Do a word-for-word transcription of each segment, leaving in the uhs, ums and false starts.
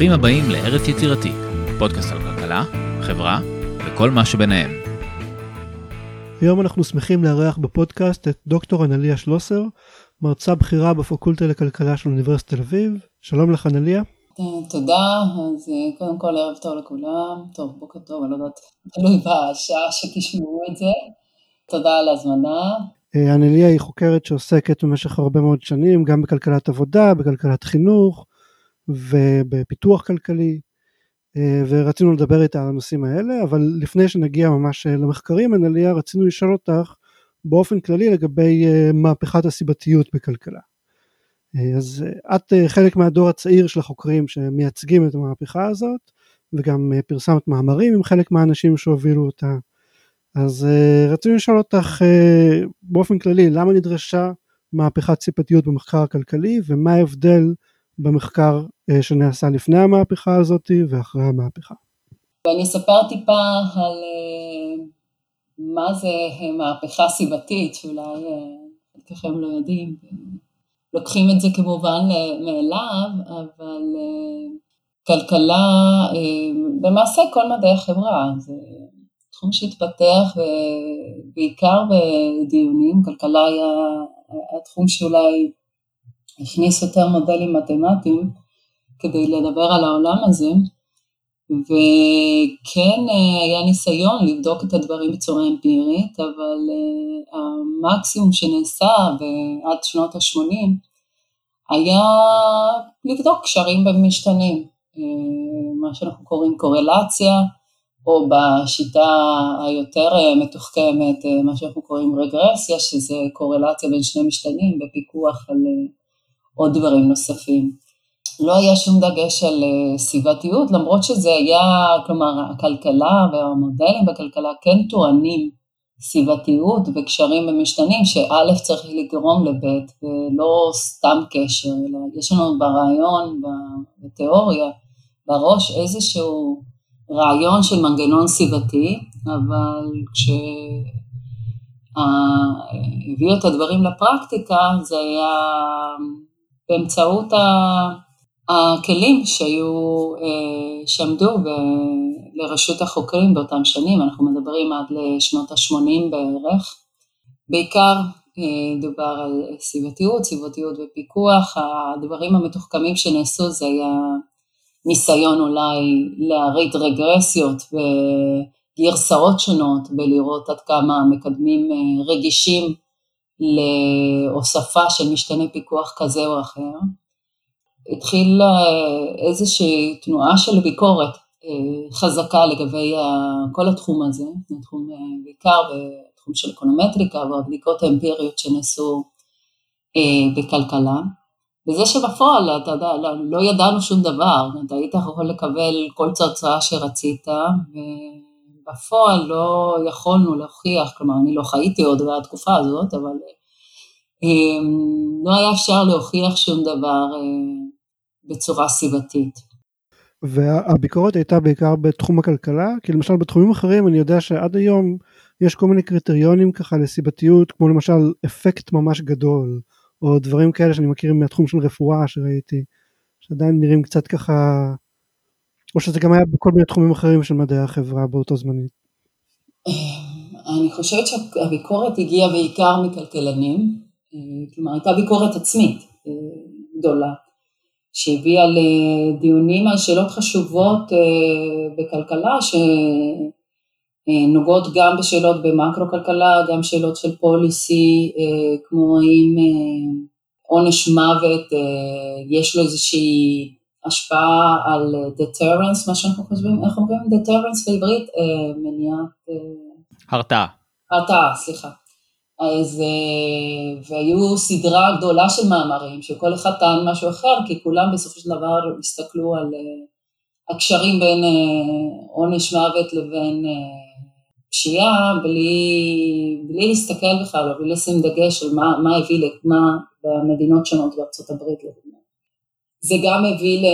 ברוכים הבאים לארץ יצירתי, פודקאסט על כלכלה, חברה וכל מה שביניהם. היום אנחנו שמחים לארח בפודקאסט את דוקטור אנליה שלוסר, מרצה בכירה בפקולטה לכלכלה של אוניברסיטת תל אביב. שלום לך אנליה. תודה, אז קודם כל ערב טוב לכולם, טוב בוקר טוב, אני לא יודעת, תלוי בשעה שתשמעו את זה, תודה על הזמנה. אנליה היא חוקרת שעוסקת במשך הרבה מאוד שנים, גם בכלכלת עבודה, בכלכלת חינוך ובפיתוח כלכלי, ורצינו לדבר איתה על הנושאים האלה, אבל לפני שנגיע ממש למחקרים, אנליה, רצינו לשאול אותך באופן כללי לגבי מהפכת הסיבתיות בכלכלה. אז את חלק מהדור הצעיר של החוקרים שמייצגים את המהפכה הזאת, וגם פרסמת מאמרים עם חלק מהאנשים שהובילו אותה, אז רצינו לשאול אותך באופן כללי, למה נדרשה מהפכת סיבתיות במחקר הכלכלי, ומה ההבדל במחקר שנעשה לפני המהפכה הזאת ואחרי המהפכה. ואני אספר טיפה על מה זה מהפכה סיבתית, שאולי ככם לא יודעים, לוקחים את זה כמובן מאליו, אבל כלכלה, במעשה כל מדעי החברה, זה תחום שהתפתח, ובעיקר בדיונים, כלכלה היה התחום שאולי הכניס יותר מודלים מתמטיים, כדי לדבר על העולם הזה, וכן היה ניסיון לבדוק את הדברים בצורה אמפירית, אבל המקסימום שנעשה עד שנות ה-שמונים, היה לבדוק קשרים במשתנים, מה שאנחנו קוראים קורלציה, או בשיטה היותר מתוחכמת, מה שאנחנו קוראים רגרסיה, שזה קורלציה בין שני משתנים, בפיקוח על עוד דברים נוספים. לא היה שום דגש על סיבתיות, למרות שזה היה, כלומר, הכלכלה והמודלים בכלכלה כן טוענים סיבתיות וקשרים במשתנים, שא' צריך לגרום לב' ולא סתם קשר, אלא יש לנו ברעיון, בתיאוריה, בראש איזשהו רעיון של מנגנון סיבתי, אבל כש... הביאו את הדברים לפרקטיקה, זה היה באמצעות הכלים שהיו, שעמדו ב, לרשות החוקרים באותם שנים, אנחנו מדברים עד לשנות ה-שמונים בערך, בעיקר דובר על סיבתיות, סיבתיות ופיקוח, הדברים המתוחכמים שנעשו זה היה ניסיון אולי להריד רגרסיות ו... גרסאות שונות, ולראות עד כמה מקדמים רגישים להוספה של משתנה פיקוח כזה או אחר. התחיל איזושהי תנועה של ביקורת חזקה לגבי כל התחום הזה, התחום בעיקר בתחום של אקונומטריקה והבדיקות האמפיריות שנעשו בכלכלה. וזה שבפועל, אתה יודע, לא ידענו שום דבר, אתה היית יכול לקבל כל תוצאה שרצית, ו... בפועל לא יכולנו להוכיח, כלומר אני לא חייתי עוד בתקופה הזאת, אבל לא היה אפשר להוכיח שום דבר בצורה סיבתית. והביקורת הייתה בעיקר בתחום הכלכלה, כי למשל בתחומים אחרים אני יודע שעד היום יש כל מיני קריטריונים ככה לסיבתיות, כמו למשל אפקט ממש גדול, או דברים כאלה שאני מכיר מהתחום של רפואה שראיתי, שעדיין נראים קצת ככה... או שזה גם היה בכל מיני תחומים אחרים של מדעי החברה באותו זמני? אני חושבת שהביקורת הגיעה בעיקר מכלכלנים, כלומר הייתה ביקורת עצמית גדולה, שהביאה לדיונים על שאלות חשובות בכלכלה, שנוגעות גם בשאלות במקרו-כלכלה, גם שאלות של פוליסי, כמו אם עונש מוות, יש לו איזושהי... השפעה על deterrence, מה שאנחנו חושבים, איך אומרים deterrence בעברית, מניעת... הרתעה. הרתעה, סליחה. אז, והיו סדרה גדולה של מאמרים, שכל אחד טען משהו אחר, כי כולם בסופו של דבר הסתכלו על הקשרים בין עונש מוות לבין פשיעה, בלי, בלי להסתכל בכלל, בלי לשים דגש על מה, מה הביא לקמה במדינות שונות בארצות הברית לדוגמה. זה גם הביא,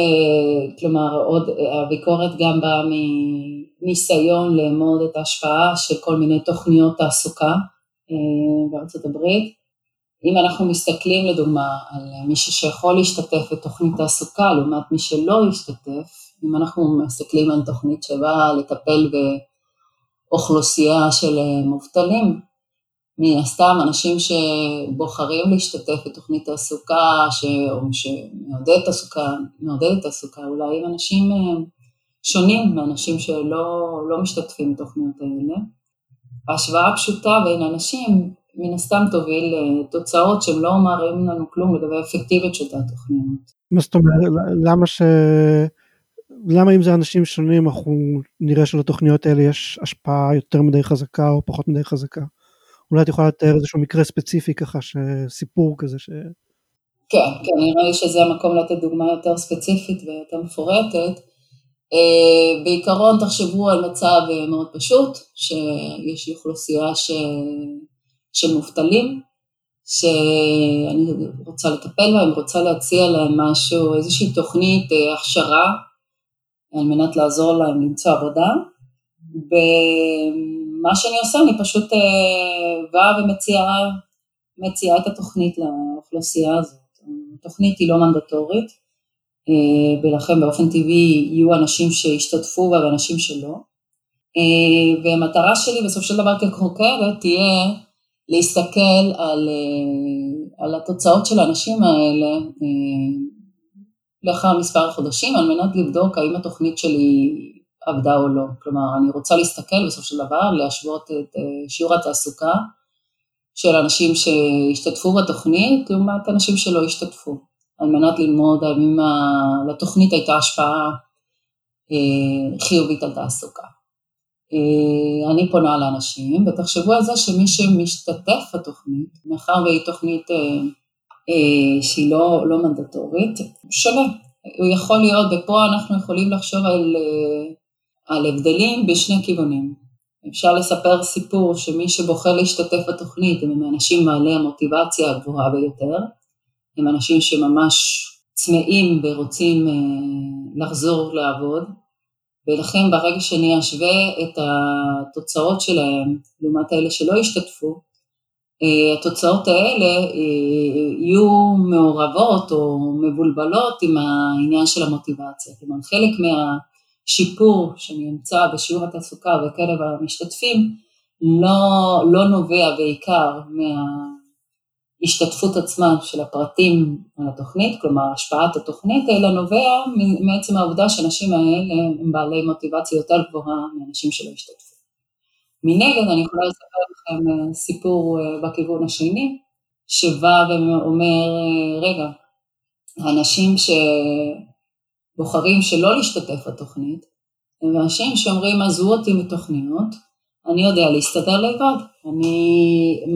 כלומר, עוד, הביקורת גם באה מניסיון לאמוד את ההשפעה של כל מיני תוכניות תעסוקה בארצות הברית, אם אנחנו מסתכלים לדוגמה על מי שיכול להשתתף בתוכנית תעסוקה, לעומת מי שלא ישתתף, אם אנחנו מסתכלים על תוכנית שבאה לטפל באוכלוסייה של מובטלים, מן הסתם אנשים שבוחרים להשתתף בתוכנית תעסוקה, ש... או שמעודדת תעסוקה, מעודדת תעסוקה, אולי עם אנשים שונים מאנשים שלא לא משתתפים בתוכניות האלה. ההשוואה הפשוטה בין אנשים מן הסתם תוביל תוצאות שהם לא אומרים לנו כלום לגבי אפקטיבית של התוכניות. מה זאת אומרת, למה ש... למה אם זה אנשים שונים, אנחנו נראה שלתוכניות האלה יש השפעה יותר מדי חזקה או פחות מדי חזקה? אולי את יכולה לתאר איזשהו מקרה ספציפי ככה, סיפור כזה ש... כן, כן, נראה לי שזה המקום לתת דוגמה יותר ספציפית ויותר מפורטת. בעיקרון תחשבו על מצב מאוד פשוט, שיש אוכלוסייה ש... של מובטלים, שאני רוצה לטפל בהם, רוצה להציע להם משהו, איזושהי תוכנית, הכשרה, על מנת לעזור להם למצוא עבודה, ומה שאני עושה, אני פשוט באה ומציעה, מציעה את התוכנית לאוכלוסייה הזאת. התוכנית היא לא מנדטורית, ולכן באופן טבעי יהיו אנשים שהשתתפו בה ואנשים שלא, והמטרה שלי בסוף של דבר כחוקרת תהיה, להסתכל על, על התוצאות של האנשים האלה לאחר מספר חודשים, על מנת לבדוק האם התוכנית שלי עבדה או לא. כלומר, אני רוצה להסתכל בסוף של דבר, להשוות את שיעור התעסוקה של אנשים שהשתתפו בתוכנית, לעומת אנשים שלא השתתפו, על מנת ללמוד האם לתוכנית הייתה השפעה חיובית על תעסוקה. אני פונה לאנשים, ותחשבו על זה שמי שמשתתף בתוכנית, מאחר והיא תוכנית שהיא לא, לא מנדטורית, שונה. הוא יכול להיות, ופה אנחנו יכולים לחשוב על, על הבדלים בשני כיוונים. אפשר לספר סיפור שמי שבוחר להשתתף בתוכנית, הם אנשים מעלי המוטיבציה הגבוהה ביותר, הם אנשים שממש צמאים ורוצים לחזור לעבוד, ולכן ברגע שאני אשווה את התוצאות שלהם, לעומת האלה שלא השתתפו, התוצאות האלה יהיו מעורבות או מבולבלות עם העניין של המוטיבציה. כלומר, חלק מהשיפור שנמצא בשיעור התעסוקה בקרב המשתתפים, לא, לא נובע בעיקר מההשתתפות עצמה של הפרטים על התוכנית, כלומר השפעת התוכנית, אלא נובע מעצם העובדה שאנשים האלה הם בעלי מוטיבציה יותר גבוהה מאנשים שלא השתתפו. מנגד, אני יכולה לספר לכם סיפור בכיוון השני, שבא ואומר, רגע, האנשים שבוחרים שלא להשתתף בתוכנית, הם אנשים שאומרים, עזבו אותי מתוכניות, אני יודע להסתדר לבד, אני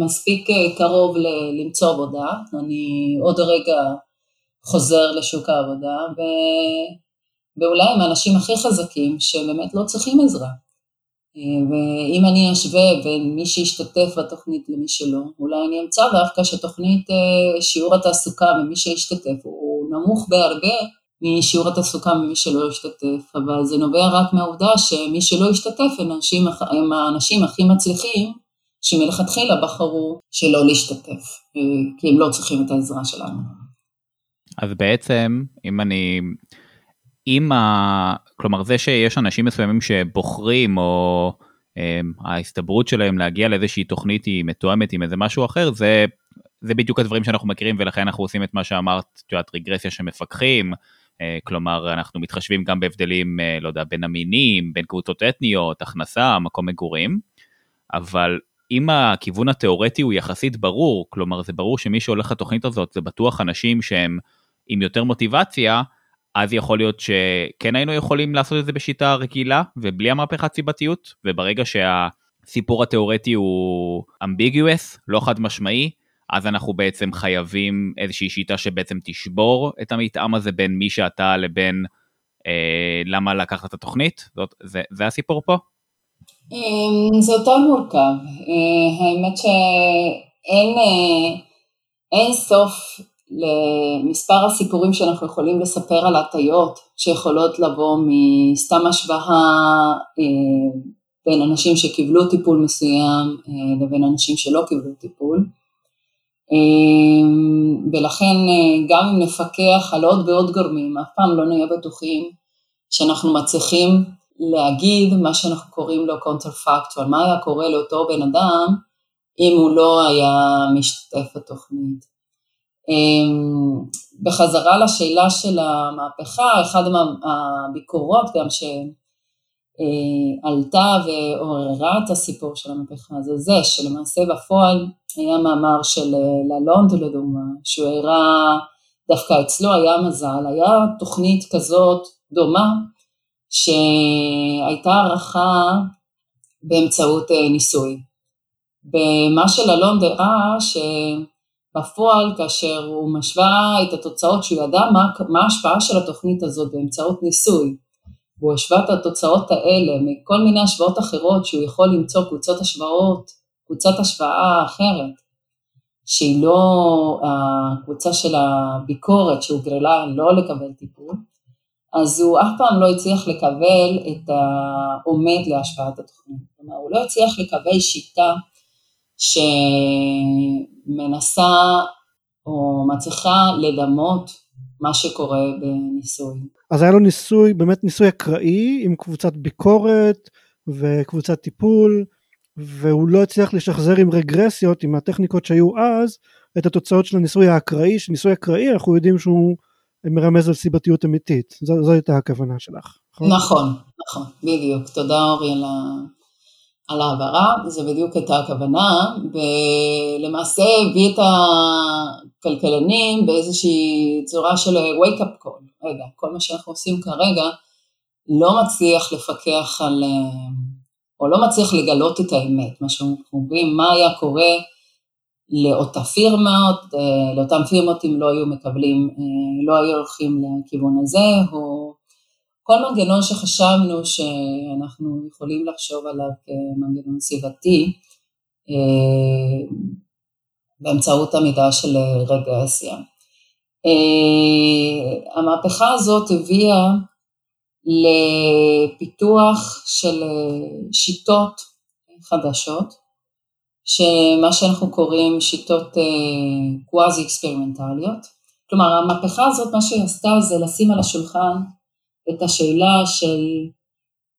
מספיק קרוב ל- למצוא עבודה, אני עוד רגע חוזר לשוק העבודה, ו- ואולי הם האנשים הכי חזקים שבאמת לא צריכים עזרה. ואם אני אשווה בין מי שהשתתף בתוכנית למי שלא, אולי אני אמצא דווקא שתוכנית שיעור התעסוקה ממי שהשתתף הוא נמוך בהרבה משיעור התעסוקה ממי שלא השתתף, אבל זה נובע רק מהעובדה שמי שלא השתתף הם האנשים, הם האנשים הכי מצליחים שמלכתחילה בחרו שלא להשתתף, כי הם לא צריכים את העזרה שלנו. אז בעצם, אם אני... עם ה... כלומר זה שיש אנשים מסוימים שבוחרים או הם, ההסתברות שלהם להגיע לאיזושהי תוכנית היא מתואמת עם איזה משהו אחר, זה, זה בדיוק הדברים שאנחנו מכירים, ולכן אנחנו עושים את מה שאמרת, תיאט רגרסיה שמפקחים, כלומר אנחנו מתחשבים גם בהבדלים, לא יודע, בין המינים, בין קבוצות אתניות, הכנסה, מקום מגורים, אבל אם הכיוון התיאורטי הוא יחסית ברור, כלומר זה ברור שמי שהולך לתוכנית הזאת זה בטוח אנשים שהם עם יותר מוטיבציה, אז יכול להיות שכן היינו יכולים לעשות את זה בשיטה הרגילה, ובלי המהפכת סיבתיות, וברגע שהסיפור התיאורטי הוא אמביגיוס, לא חד משמעי, אז אנחנו בעצם חייבים איזושהי שיטה שבעצם תשבור את המתאם הזה בין מי שאתה לבין אה, למה לקחת את התוכנית, זאת, זה, זה הסיפור פה? זה יותר מורכב, האמת שאין אין סוף למספר הסיפורים שאנחנו יכולים לספר על הטיות שיכולות לבוא מסתם השוואה אה, בין אנשים שקיבלו טיפול מסוים אה, לבין אנשים שלא קיבלו טיפול. ולכן גם אם נפקח על עוד ועוד גורמים, אף פעם לא נהיה בטוחים שאנחנו מצליחים להגיד מה שאנחנו קוראים לו counterfactual, מה היה קורה לאותו בן אדם אם הוא לא היה משתתף בתוכנית. בחזרה לשאלה של המהפכה, אחד מהביקורות גם שעלתה ועוררה את הסיפור של המהפכה הזה, זה שלמעשה בפועל היה מאמר של ללונד לדוגמה, שהוא הראה דווקא אצלו היה מזל, היה תוכנית כזאת דומה, שהייתה ערכה באמצעות ניסוי. במה שללונד הראה שבפועל כאשר הוא משווה את התוצאות שהוא ידע מה, מה ההשפעה של התוכנית הזאת באמצעות ניסוי, והוא השווה את התוצאות האלה מכל מיני השוואות אחרות שהוא יכול למצוא קבוצות השוואות, קבוצת השוואה אחרת, שהיא לא הקבוצה של הביקורת שהוגרלה לא לקבל טיפול, אז הוא אף פעם לא הצליח לקבל את העומד להשפעת התוכנית. כלומר, הוא לא הצליח לקבל שיטה שמנסה או מצליחה לדמות מה שקורה בניסוי. אז היה לו ניסוי, באמת ניסוי אקראי עם קבוצת ביקורת וקבוצת טיפול, והוא לא הצליח לשחזר עם רגרסיות, עם הטכניקות שהיו אז, את התוצאות של הניסוי האקראי, שניסוי אקראי אנחנו יודעים שהוא מרמז על סיבתיות אמיתית, זו, זו הייתה הכוונה שלך. נכון, נכון, בדיוק, תודה אורי על, על העברה, זה בדיוק הייתה הכוונה, ולמעשה הביא את הכלכלנים באיזושהי צורה של wake-up call, רגע, כל מה שאנחנו עושים כרגע, לא מצליח לפקח על... או לא מצליח לגלות את האמת, מה שאומרים, מה היה קורה לאותה פירמות, לאותם פירמות אם לא היו מקבלים, לא היו הולכים לכיוון הזה, או כל מנגנון שחשבנו שאנחנו יכולים לחשוב עליו כמנגנון סביבתי, באמצעות המידה של רגרסיה. המהפכה הזאת הביאה, לפיתוח של שיטות חדשות, שמה שאנחנו קוראים שיטות קוואזי אקספרימנטליות, כלומר המהפכה הזאת מה שהיא עשתה זה לשים על השולחן את השאלה של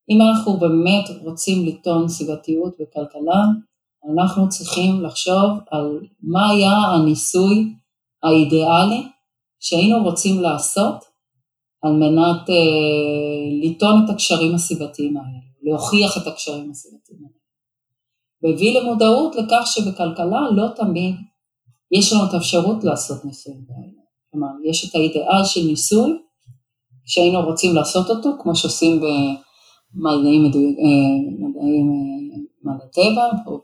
אם אנחנו באמת רוצים לטעון סביבתיות וכלכלה, אנחנו צריכים לחשוב על מה היה הניסוי האידיאלי שהיינו רוצים לעשות, על מנת אה, לטעון את הקשרים הסביבתיים האלה, להוכיח את הקשרים הסביבתיים האלה. והביא למודעות לכך שבכלכלה לא תמיד יש לנו את האפשרות לעשות ניסוי. כלומר, יש את האידאל של ניסוי, שהיינו רוצים לעשות אותו, כמו שעושים במדעים מדעי הטבע או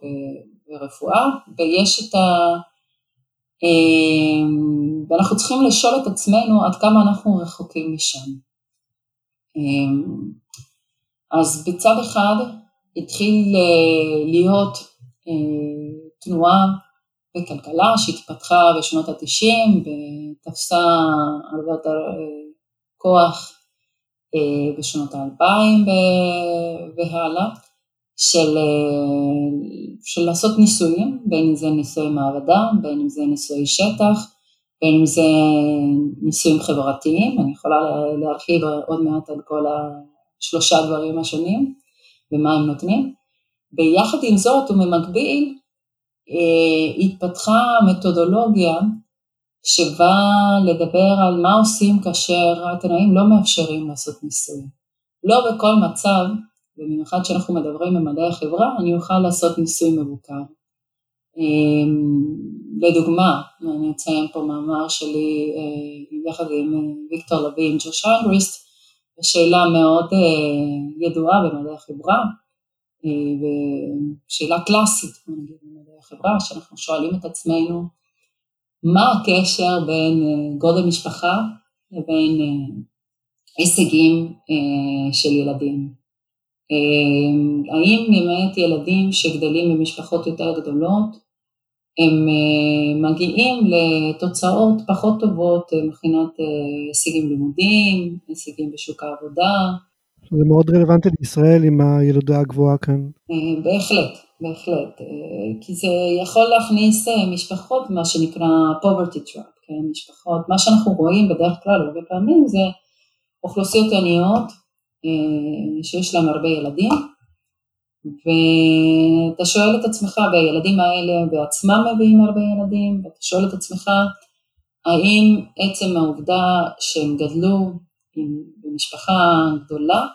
ברפואה, ויש את ה... ואנחנו צריכים לשאול את עצמנו עד כמה אנחנו רחוקים משם. אז בצד אחד התחיל להיות תנועה בכלכלה שהתפתחה בשנות ה-תשעים ותפסה הרבה יותר כוח בשנות ה-אלפיים והלאה, של של לעשות ניסויים, בין אם זה ניסוי מעבדה, בין אם זה ניסוי שטח, בין אם זה ניסויים חברתיים, אני יכולה להרחיב עוד מעט על כל השלושה דברים השונים, ומה הם נותנים. ביחד עם זאת ובמקביל, התפתחה מתודולוגיה שבא לדבר על מה עושים כאשר התנאים לא מאפשרים לעשות ניסוי. לא בכל מצב, ובמיוחד שאנחנו מדברים במדעי החברה, אני אוכל לעשות ניסוי מבוקר. לדוגמה, אני אציין פה מאמר שלי, יחד עם ויקטור לוין, ג'ושע אנגריסט, שאלה מאוד ידועה במדעי החברה, ושאלה קלאסית במדעי החברה, שאנחנו שואלים את עצמנו, מה הקשר בין גודל משפחה לבין הישגים של ילדים? האם באמת ילדים שגדלים במשפחות יותר גדולות, הם מגיעים לתוצאות פחות טובות מבחינת הישגים לימודיים, הישגים בשוק העבודה. זה מאוד רלוונטי לישראל עם הילודה הגבוהה כאן. בהחלט, בהחלט, כי זה יכול להכניס משפחות, מה שנקרא poverty trap, כן? משפחות, מה שאנחנו רואים בדרך כלל הרבה פעמים זה אוכלוסיות עניות שיש להם הרבה ילדים, ואתה שואל את עצמך, והילדים האלה בעצמם מביאים הרבה ילדים, ואתה שואל את עצמך, האם עצם העובדה שהם גדלו במשפחה גדולה,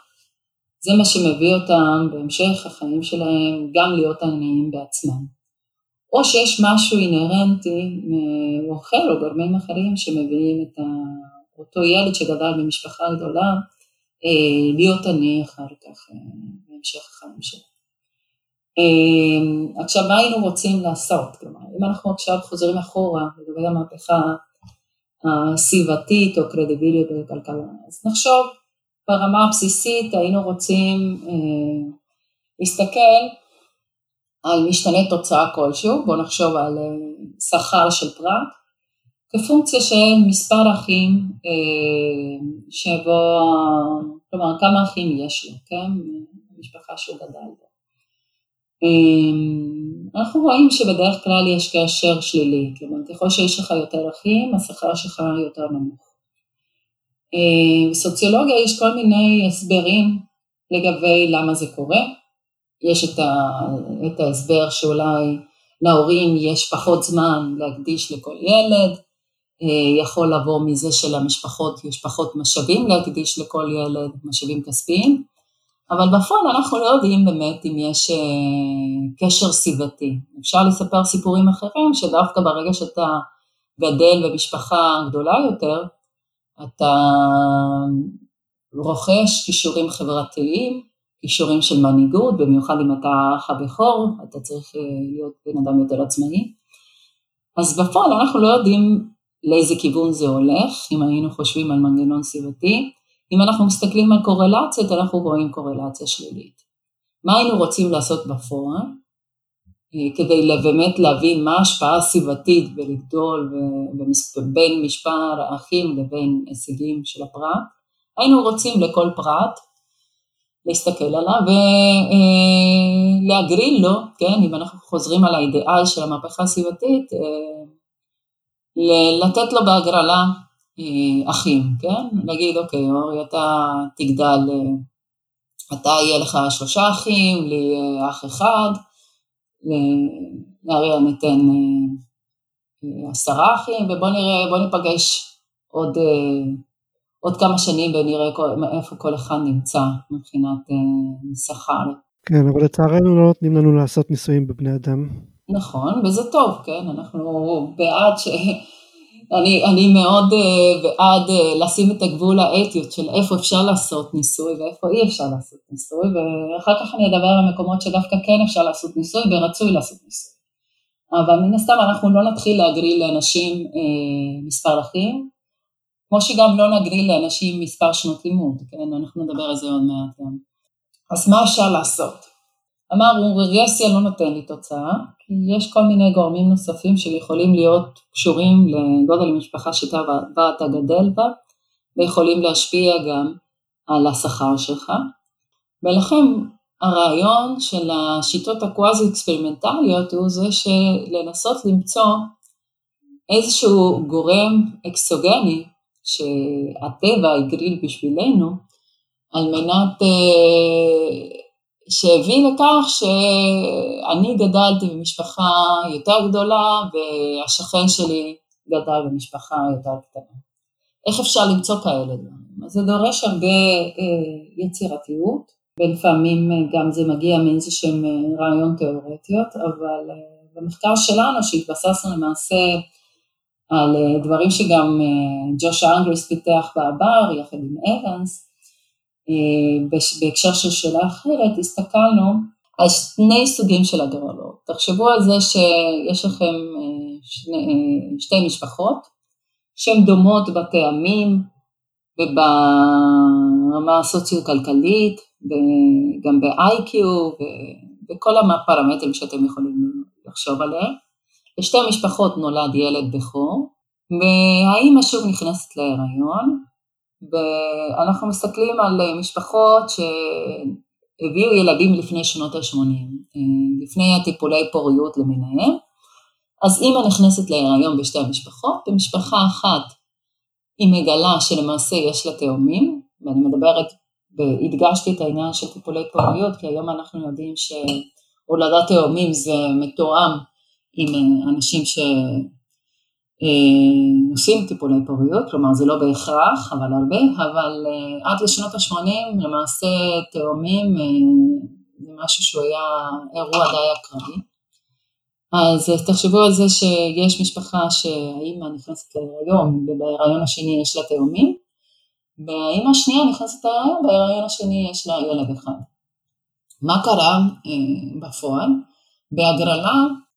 זה מה שמביא אותם בהמשך החיים שלהם גם להיות עניים בעצמם. או שיש משהו אינהרנטי או אחר או גורמים אחרים שמביאים את אותו ילד שגדל במשפחה גדולה להיות עני אחר כך בהמשך החיים שלהם. עכשיו מה היינו רוצים לעשות? כלומר, אם אנחנו עכשיו חוזרים אחורה לגבי המהפכה הסביבתית או קרדיביליות בכלכלה, אז נחשוב, ברמה הבסיסית היינו רוצים אה, להסתכל על משתנה תוצאה כלשהו, בואו נחשוב על שכר של פרט, כפונקציה של מספר אחים, אה, שבו, כלומר כמה אחים יש לו, כן? משפחה שהוא גדל בו. אה, אנחנו רואים שבדרך כלל יש קשר שלילי, כלומר ככל שיש לך יותר אחים, השכר שלך יותר נמוך. בסוציולוגיה יש כל מיני הסברים לגבי למה זה קורה, יש את, ה, את ההסבר שאולי להורים יש פחות זמן להקדיש לכל ילד, יכול לבוא מזה שלמשפחות יש פחות משאבים להקדיש לכל ילד, משאבים כספיים, אבל בפועל אנחנו לא יודעים באמת אם יש קשר סביבתי, אפשר לספר סיפורים אחרים שדווקא ברגע שאתה גדל במשפחה גדולה יותר, אתה רוכש כישורים חברתיים, כישורים של מנהיגות, במיוחד אם אתה אח הבכור, אתה צריך להיות בן אדם יותר עצמאי. אז בפועל אנחנו לא יודעים לאיזה כיוון זה הולך, אם היינו חושבים על מנגנון סביבתי. אם אנחנו מסתכלים על קורלציות, אנחנו רואים קורלציה שלילית. מה היינו רוצים לעשות בפועל? כדי באמת להבין מה ההשפעה הסביבתית ולגדול בין משפר האחים לבין הישגים של הפרט, היינו רוצים לכל פרט להסתכל עליו ולהגריל לו, כן, אם אנחנו חוזרים על האידאל של המהפכה הסביבתית, לתת לו בהגרלה אחים, כן, להגיד אוקיי, אורי אתה תגדל, אתה יהיה לך שלושה אחים, לי אח אחד, נראה ניתן עשרה אחים, ובוא נראה, בוא ניפגש עוד, עוד כמה שנים ונראה איפה כל אחד נמצא מבחינת שכר. כן, אבל לצערנו לא נותנים לנו לעשות ניסויים בבני אדם. נכון, וזה טוב, כן, אנחנו בעד ש... אני, אני מאוד בעד לשים את הגבול האתיות של איפה אפשר לעשות ניסוי ואיפה אי אפשר לעשות ניסוי, ואחר כך אני אדבר על המקומות שדווקא כן אפשר לעשות ניסוי ורצוי לעשות ניסוי. אבל מן הסתם אנחנו לא נתחיל להגריל לאנשים אה, מספר אחים, כמו שגם לא נגריל לאנשים מספר שנות לימוד, כן? אנחנו נדבר על זה עוד מעט גם. אז מה אפשר לעשות? אמרנו, רגרסיה לא נותן לי תוצאה, כי יש כל מיני גורמים נוספים שיכולים להיות קשורים לגודל המשפחה שאתה ואתה גדל בה, ויכולים להשפיע גם על השכר שלך. ולכן הרעיון של השיטות הקוואזי-אקספרימנטליות הוא זה שלנסות למצוא איזשהו גורם אקסוגני שהטבע הגריל בשבילנו, על מנת... שהביא לכך שאני גדלתי במשפחה יותר גדולה, והשכן שלי גדל במשפחה יותר קטנה. איך אפשר למצוא כאלה? אז זה דורש הרבה אה, יצירתיות, ולפעמים גם זה מגיע מאיזה שהם רעיון תיאורטיות, אבל אה, במחקר שלנו שהתבססנו למעשה על אה, דברים שגם אה, ג'ושע אנגריסט פיתח בעבר יחד עם אבנס, בהקשר של שאלה אחרת, הסתכלנו על שני סוגים של הגרלות. תחשבו על זה שיש לכם שני, שתי משפחות, שהן דומות בתאמים, וברמה הסוציו-כלכלית, וגם ב-איי קיו, ובכל הפרמטרים שאתם יכולים לחשוב עליהם. לשתי המשפחות נולד ילד בכור, והאימא שוב נכנסת להיריון, ואנחנו מסתכלים על משפחות הביאו ילדים לפני שנות ה-שמונים, לפני הטיפולי פוריות למיניהם, אז אמא נכנסת להיריון בשתי המשפחות, במשפחה אחת היא מגלה שלמעשה יש לה תאומים, ואני מדברת, והדגשתי את העניין של טיפולי פוריות, כי היום אנחנו יודעים שהולדת תאומים זה מתואם עם אנשים ש... עושים טיפולי פוריות, כלומר זה לא בהכרח, אבל הרבה, אבל עד לשנות ה-שמונים למעשה תאומים זה משהו שהוא היה אירוע די אקראי. אז תחשבו על זה שיש משפחה שהאימא נכנסת להיריון, ובהיריון השני יש לה תאומים, והאימא השנייה נכנסת להיריון, בהיריון השני יש לה ילד אחד. מה קרה בפועל? בהגרלה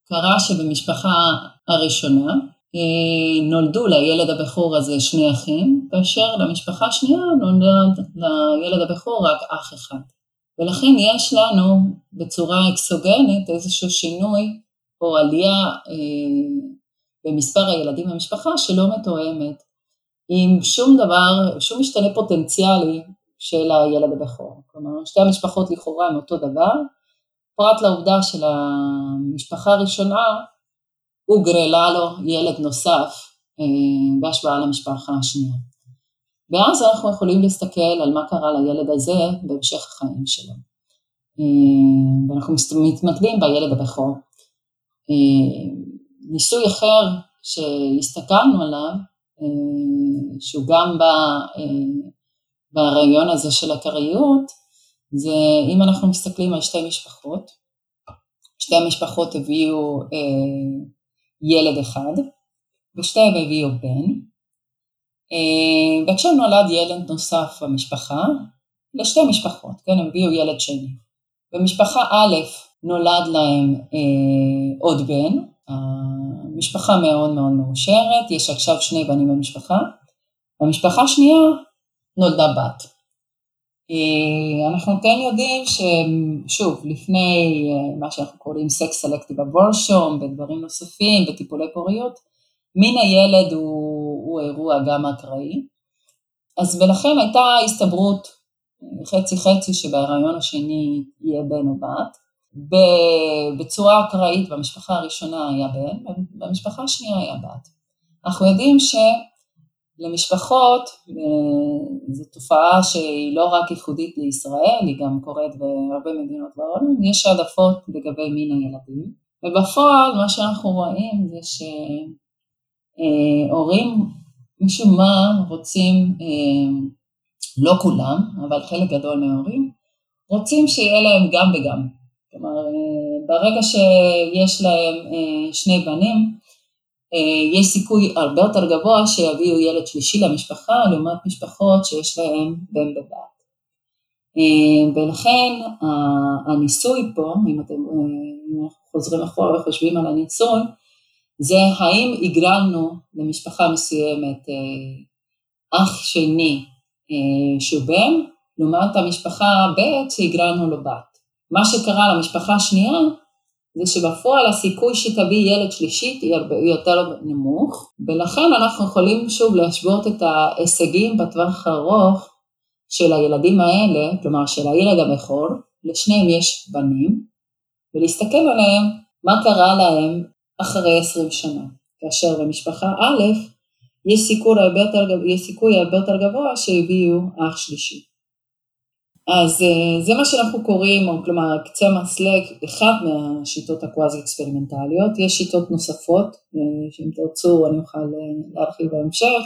קרה שבמשפחה הראשונה, נולדו לילד הבכור הזה שני אחים, כאשר למשפחה השנייה נולד לילד הבכור רק אח אחד. ולכן יש לנו בצורה אקסוגנית איזשהו שינוי או עלייה אה, במספר הילדים במשפחה שלא מתואמת עם שום דבר, שום משתנה פוטנציאלי של הילד הבכור. כלומר, שתי המשפחות לכאורה הם אותו דבר, פרט לעובדה של המשפחה הראשונה, הוא גרלה לו ילד נוסף אה, בהשוואה למשפחה השנייה. ואז אנחנו יכולים להסתכל על מה קרה לילד הזה בהמשך החיים שלו. אה, ואנחנו מתמקדים בילד הבכור. אה, ניסוי אחר שהסתכלנו עליו, אה, שהוא גם ברעיון הזה של הקריות, זה אם אנחנו מסתכלים על שתי משפחות, שתי המשפחות הביאו... אה, ילד אחד, ושתיהם הביאו בן, וכשם נולד ילד נוסף במשפחה, לשתי משפחות, כן, הם הביאו ילד שני. במשפחה א' נולד להם אה, עוד בן, המשפחה מאוד מאוד מאושרת, יש עכשיו שני בנים במשפחה, במשפחה השנייה נולדה בת. אה, אנחנו כן יודעים ששוב, לפני אה, מה שאנחנו קוראים סקס סלקטיב אבורשון, בדברים נוספים, בטיפולי פוריות, מין הילד הוא, הוא אירוע גם אקראי, אז ולכן הייתה הסתברות חצי חצי שבהיריון השני יהיה בן או בת, בצורה אקראית במשפחה הראשונה היה בן, במשפחה השנייה היה בת. אנחנו יודעים ש... למשפחות, זו תופעה שהיא לא רק ייחודית לישראל, היא גם קורית בהרבה מדינות בעולם, יש העדפות לגבי מין הילדים, ובפועל מה שאנחנו רואים זה שהורים משום מה רוצים, לא כולם, אבל חלק גדול מההורים, רוצים שיהיה להם גם וגם, כלומר ברגע שיש להם שני בנים, יש סיכוי הרבה יותר גבוה שיביאו ילד שלישי למשפחה, לעומת משפחות שיש להם בן ובת. ולכן הניסוי פה, אם אתם חוזרים אחורה וחושבים על הניסוי, זה האם הגרלנו למשפחה מסוימת אח שני שהוא בן, לעומת המשפחה ב' שהגרלנו לו בת. מה שקרה למשפחה השנייה, זה שבפועל הסיכוי שתביא ילד שלישית היא הרבה יותר נמוך, ולכן אנחנו יכולים שוב להשוות את ההישגים בטווח הארוך של הילדים האלה, כלומר של הילד הבכור, לשניהם יש בנים, ולהסתכל עליהם מה קרה להם אחרי עשרים שנה, כאשר במשפחה א' יש סיכוי הרבה יותר, יש סיכוי הרבה יותר גבוה שהביאו אח שלישי. אז זה מה שאנחנו קוראים, או כלומר קצה מסלק, אחד מהשיטות הקוואזי אקספרימנטליות, יש שיטות נוספות, שאם תרצו אני אוכל להרחיב בהמשך,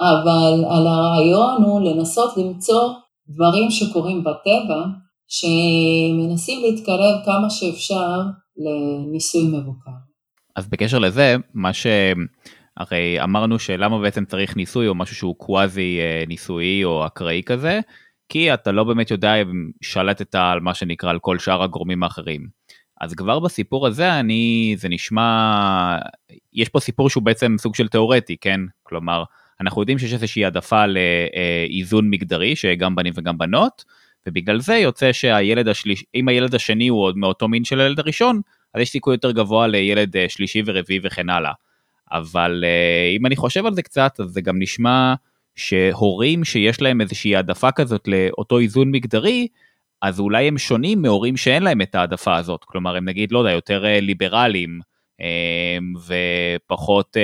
אבל על הרעיון הוא לנסות למצוא דברים שקורים בטבע, שמנסים להתקרב כמה שאפשר לניסוי מבוקר. אז בקשר לזה, מה ש... הרי אמרנו שלמה בעצם צריך ניסוי, או משהו שהוא קוואזי ניסוי או אקראי כזה, כי אתה לא באמת יודע אם שלטת על מה שנקרא, על כל שאר הגורמים האחרים. אז כבר בסיפור הזה, אני, זה נשמע, יש פה סיפור שהוא בעצם סוג של תיאורטי, כן? כלומר, אנחנו יודעים שיש איזושהי עדפה לאיזון מגדרי, שגם בנים וגם בנות, ובגלל זה יוצא שהילד השלישי, אם הילד השני הוא עוד מאותו מין של הילד הראשון, אז יש סיכוי יותר גבוה לילד שלישי ורביעי וכן הלאה. אבל אם אני חושב על זה קצת, אז זה גם נשמע... שהורים שיש להם איזושהי העדפה כזאת לאותו איזון מגדרי, אז אולי הם שונים מהורים שאין להם את העדפה הזאת, כלומר הם נגיד, לא יודע, יותר ליברליים, ופחות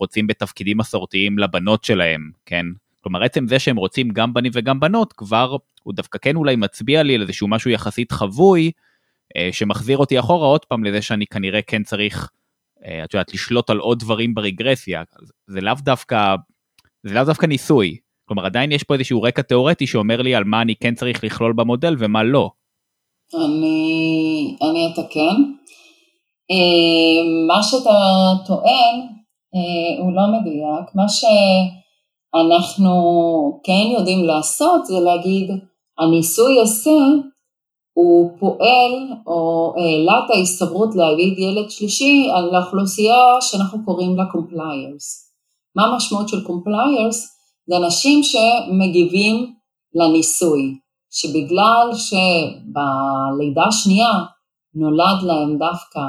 רוצים בתפקידים מסורתיים לבנות שלהם, כן? כלומר עצם זה שהם רוצים גם בנים וגם בנות, כבר הוא דווקא כן אולי מצביע לי על איזשהו משהו יחסית חבוי, שמחזיר אותי אחורה עוד פעם לזה שאני כנראה כן צריך, את יודעת, לשלוט על עוד דברים ברגרסיה, זה לאו דווקא, זה לאו דווקא ניסוי, כלומר עדיין יש פה איזשהו רקע תיאורטי שאומר לי על מה אני כן צריך לכלול במודל ומה לא. אני, אני אתקן. מה שאתה טוען הוא לא מדויק, מה שאנחנו כן יודעים לעשות זה להגיד, הניסוי עושה, הוא פועל או העלה את ההסתברות להביא ילד שלישי על האוכלוסייה שאנחנו קוראים לה קומפליירס. מה המשמעות של קומפליירס? זה אנשים שמגיבים לניסוי, שבגלל שבלידה השנייה נולד להם דווקא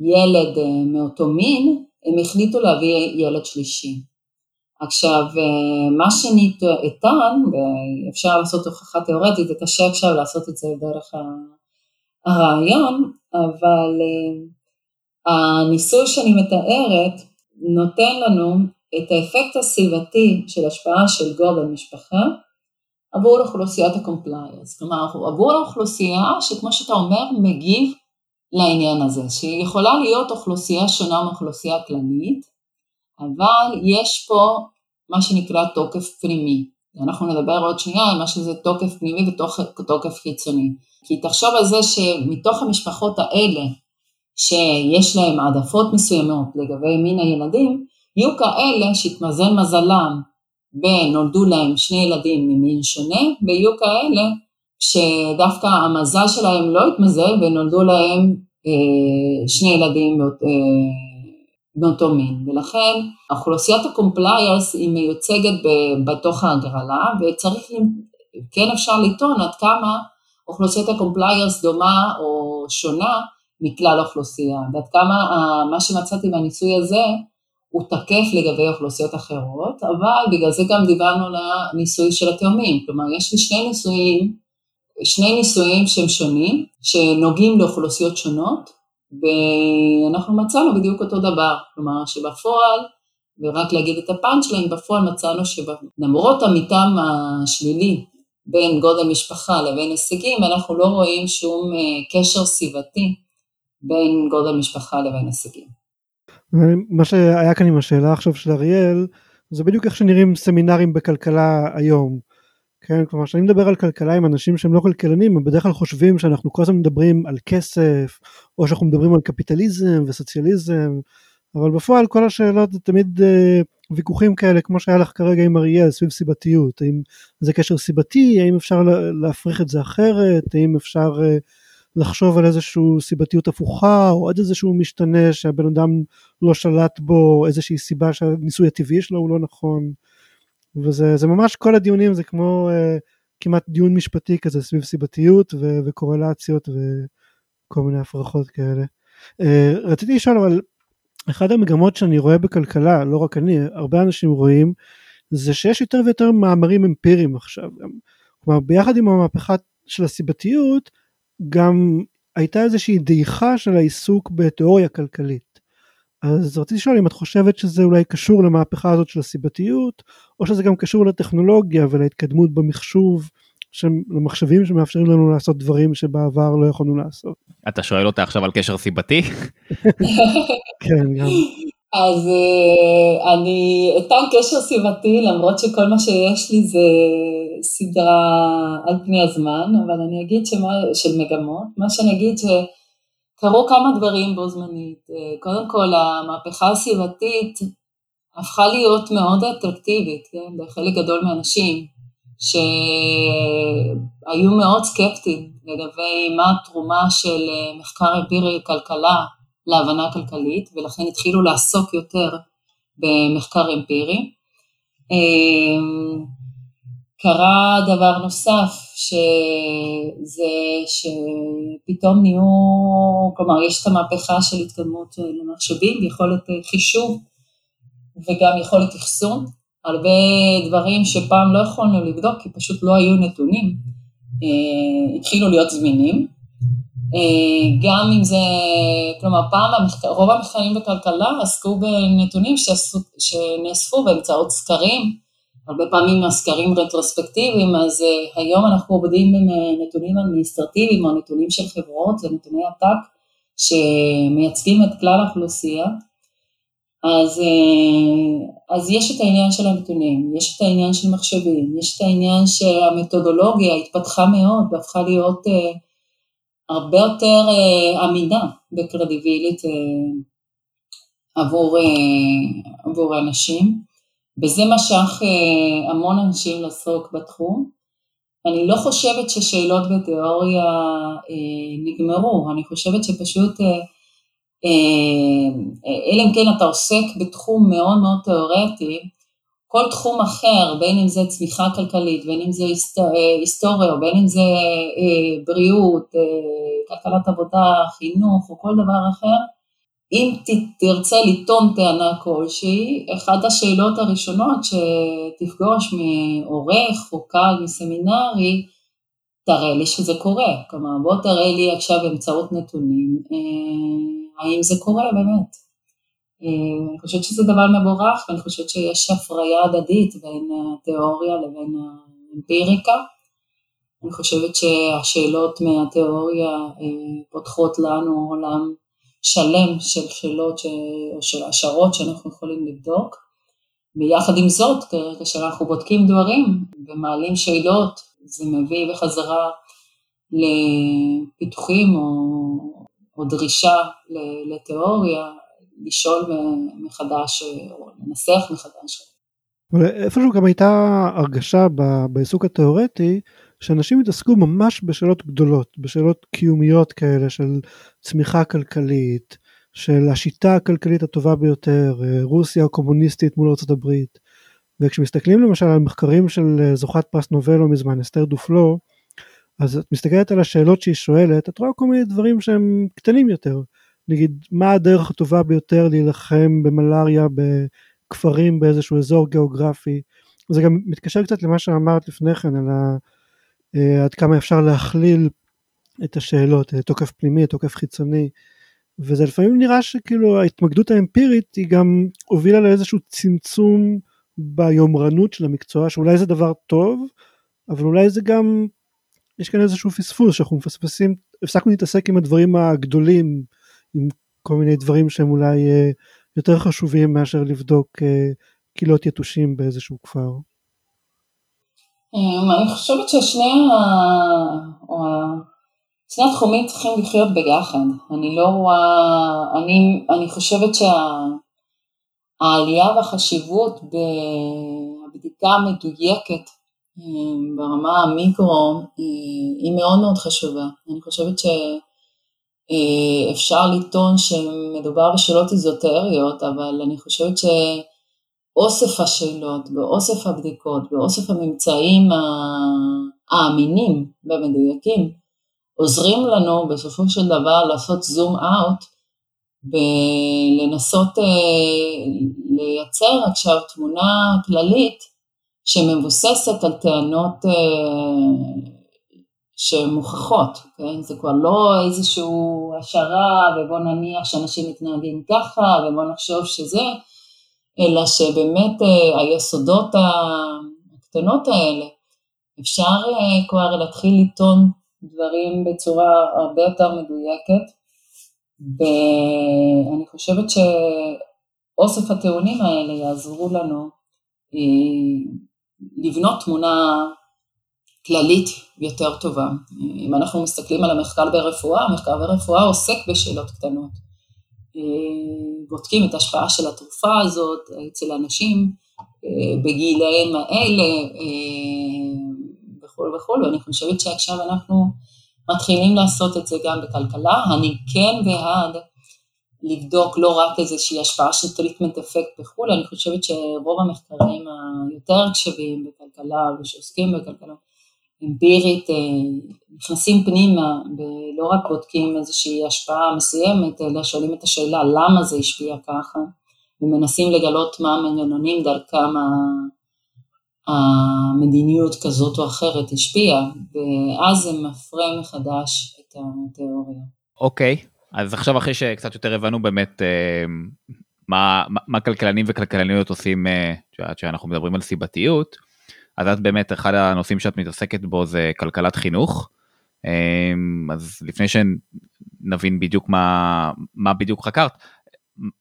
ילד מאותו מין, הם החליטו להביא ילד שלישי. עכשיו, מה שניתן, ואפשר לעשות הוכחה תיאורטית, זה קשה עכשיו לעשות את זה דרך הרעיון, אבל הניסוי שאני מתארת נותן לנו את האפקט הסביבתי של השפעה של גודל משפחה עבור אוכלוסיית הקומפליירס, כלומר עבור האוכלוסייה שכמו שאתה אומר מגיב לעניין הזה, שהיא יכולה להיות אוכלוסייה שונה מאוכלוסייה כללית, אבל יש פה מה שנקרא תוקף פנימי, אנחנו נדבר עוד שנייה על מה שזה תוקף פנימי ותוקף חיצוני, כי תחשוב על זה שמתוך המשפחות האלה שיש להם עדפות מסוימות לגבי מין הילדים, יהיו כאלה שהתמזל מזלם ונולדו להם שני ילדים ממין שונה, ויהיו כאלה שדווקא המזל שלהם לא התמזל ונולדו להם אה, שני ילדים באותו, אה, באותו מין. ולכן אוכלוסיית הקומפליירס היא מיוצגת ב, בתוך ההגרלה, וצריך, כן אפשר לטעון עד כמה אוכלוסיית הקומפליירס דומה או שונה מכלל אוכלוסייה, ועד כמה אה, מה שמצאתי בניסוי הזה, הוא תקף לגבי אוכלוסיות אחרות, אבל בגלל זה גם דיברנו על הניסוי של התאומים, כלומר יש לי שני ניסויים, שני ניסויים שהם שונים, שנוגעים לאוכלוסיות שונות, ואנחנו מצאנו בדיוק אותו דבר, כלומר שבפועל, ורק להגיד את הפאנץ' ליין, בפועל מצאנו שלמרות המתאם השלילי, בין גודל משפחה לבין הישגים, אנחנו לא רואים שום קשר סביבתי, בין גודל משפחה לבין הישגים. מה שהיה כאן עם השאלה עכשיו של אריאל, זה בדיוק איך שנראים סמינרים בכלכלה היום, כן, כלומר שאני מדבר על כלכלה עם אנשים שהם לא כלכלנים, הם בדרך כלל חושבים שאנחנו כל הזמן מדברים על כסף, או שאנחנו מדברים על קפיטליזם וסוציאליזם, אבל בפועל כל השאלות זה תמיד אה, ויכוחים כאלה, כמו שהיה לך כרגע עם אריאל, סביב סיבתיות, האם זה קשר סיבתי, האם אפשר להפריך את זה אחרת, האם אפשר... אה, לחשוב על איזשהו סיבתיות הפוכה, או עד איזשהו משתנה שהבן אדם לא שלט בו, איזושהי סיבה שהניסוי הטבעי שלו הוא לא נכון, וזה זה ממש כל הדיונים, זה כמו אה, כמעט דיון משפטי כזה, סביב סיבתיות ו- וקורלציות וכל מיני הפרחות כאלה. אה, רציתי לשאול, אבל אחד המגמות שאני רואה בכלכלה, לא רק אני, הרבה אנשים רואים, זה שיש יותר ויותר מאמרים אמפיריים עכשיו, כלומר ביחד עם המהפכה של הסיבתיות, גם הייתה איזושהי דעיכה של העיסוק בתיאוריה כלכלית. אז רציתי לשאול אם את חושבת שזה אולי קשור למהפכה הזאת של הסיבתיות, או שזה גם קשור לטכנולוגיה ולהתקדמות במחשוב, למחשבים שמאפשרים לנו לעשות דברים שבעבר לא יכולנו לעשות. אתה שואל אותה עכשיו על קשר סיבתי? כן, גם. אז אני אתן קשר סיבתי, למרות שכל מה שיש לי זה סדרה על פני הזמן, אבל אני אגיד שמה, של מגמות, מה שאני אגיד שקרו כמה דברים בו זמנית, קודם כל המהפכה הסיבתית הפכה להיות מאוד אטרקטיבית, כן? בחלק גדול מהאנשים שהיו מאוד סקפטיים לגבי מה התרומה של מחקר אמפירי כלכלה, להבנה כלכלית, ולכן התחילו לעסוק יותר במחקר אמפירי. קרה דבר נוסף, שזה שפתאום נהיו, כלומר יש את המהפכה של התקדמות למחשבים, יכולת חישוב וגם יכולת אחסון, הרבה דברים שפעם לא יכולנו לבדוק, כי פשוט לא היו נתונים, אה, התחילו להיות זמינים. אה, גם אם זה, כלומר, פעם המחקר, רוב המחקרים בכלכלה עסקו בנתונים שנאספו באמצעות סקרים, הרבה פעמים הסקרים רטרוספקטיביים, אז uh, היום אנחנו עובדים עם uh, נתונים אדמיניסטרטיביים, או נתונים של חברות, זה נתוני עתק, שמייצגים את כלל האוכלוסייה, אז, uh, אז יש את העניין של הנתונים, יש את העניין של מחשבים, יש את העניין שהמתודולוגיה התפתחה מאוד, והפכה להיות uh, הרבה יותר uh, אמינה וקרדיבילית uh, עבור, uh, עבור אנשים, וזה משך אה, המון אנשים לעסוק בתחום. אני לא חושבת ששאלות בתיאוריה אה, נגמרו, אני חושבת שפשוט, אה, אה, אלא אם כן אתה עוסק בתחום מאוד מאוד תיאורטי, כל תחום אחר, בין אם זה צמיחה כלכלית, בין אם זה היסטוריה, או בין אם זה אה, בריאות, אה, כלכלת עבודה, חינוך, או כל דבר אחר, אם תרצה לטעון טענה כלשהי, אחת השאלות הראשונות שתפגוש מעורך או קהל מסמינרי, תראה לי שזה קורה. כלומר, בוא תראה לי עכשיו באמצעות נתונים, אה, האם זה קורה באמת. אה, אני חושבת שזה דבר מבורך, ואני חושבת שיש הפריה הדדית בין התיאוריה לבין האמפיריקה. אני חושבת שהשאלות מהתיאוריה אה, פותחות לנו עולם, שלם של שאלות או של השערות שאנחנו יכולים לבדוק, ביחד עם זאת, כשאנחנו בודקים דברים ומעלים שאלות, זה מביא בחזרה לפיתוחים או, או דרישה לתיאוריה, לשאול מחדש או לנסח מחדש. איפשהו גם הייתה הרגשה בעיסוק התיאורטי, שאנשים התעסקו ממש בשאלות גדולות, בשאלות קיומיות כאלה של צמיחה כלכלית, של השיטה הכלכלית הטובה ביותר, רוסיה הקומוניסטית מול ארצות הברית. וכשמסתכלים למשל על מחקרים של זוכת פרס נובל לא מזמן, אסתר דופלו, אז את מסתכלת על השאלות שהיא שואלת, את רואה כל מיני דברים שהם קטנים יותר. נגיד, מה הדרך הטובה ביותר להילחם במלריה, בכפרים, באיזשהו אזור גיאוגרפי? זה גם מתקשר קצת למה שאמרת לפני כן, על ה... עד כמה אפשר להכליל את השאלות, תוקף פנימי, תוקף חיצוני, וזה לפעמים נראה שכאילו ההתמקדות האמפירית היא גם הובילה לאיזשהו צמצום ביומרנות של המקצוע, שאולי זה דבר טוב, אבל אולי זה גם, יש כאן איזשהו פספוס, שאנחנו מפספסים, הפסקנו להתעסק עם הדברים הגדולים, עם כל מיני דברים שהם אולי יותר חשובים מאשר לבדוק קהילות יתושים באיזשהו כפר. אני חושבת ששני התחומים צריכים לחיות ביחד. אני לא רואה, אני, אני חושבת שהעלייה והחשיבות בבדיקה המדויקת ברמה המיקרו היא מאוד מאוד חשובה. אני חושבת שאפשר לטעון שמדובר בשאלות איזוטריות, אבל אני חושבת ש... אוסף השאלות, באוסף הבדיקות, באוסף הממצאים האמינים במדויקים, עוזרים לנו בסופו של דבר לעשות זום אאוט, ולנסות אה, לייצר עכשיו תמונה כללית, שמבוססת על טענות אה, שמוכחות, כן? זה כבר לא איזשהו השערה, ובוא נניח שאנשים מתנהגים ככה, ובוא נחשוב שזה, אלא שבאמת היסודות הקטנות האלה, אפשר כבר להתחיל לטעון דברים בצורה הרבה יותר מדויקת, ואני חושבת שאוסף הטיעונים האלה יעזרו לנו לבנות תמונה כללית יותר טובה. אם אנחנו מסתכלים על המחקר ברפואה, המחקר ברפואה עוסק בשאלות קטנות. בודקים את ההשפעה של התרופה הזאת אצל אנשים בגילאים האלה וכו' וכו', ואני חושבת שעכשיו אנחנו מתחילים לעשות את זה גם בכלכלה. אני כן בעד לבדוק לא רק איזושהי השפעה של טריטמנט אפקט וכו', אני חושבת שרוב המחקרים היותר קשבים בכלכלה ושעוסקים בכלכלה אמפירית נכנסים פנימה ולא רק בודקים איזושהי השפעה מסוימת, אלא שואלים את השאלה למה זה השפיע ככה, ומנסים לגלות מה המנגנונים דרכם המדיניות כזאת או אחרת השפיעה, ואז זה מפרה מחדש את התיאוריה. אוקיי, אז עכשיו אחרי שקצת יותר הבנו באמת מה כלכלנים וכלכלניות עושים, שאנחנו מדברים על סיבתיות, אז את באמת, אחד הנושאים שאת מתעסקת בו זה כלכלת חינוך, אז לפני שנבין בדיוק מה, מה בדיוק חקרת,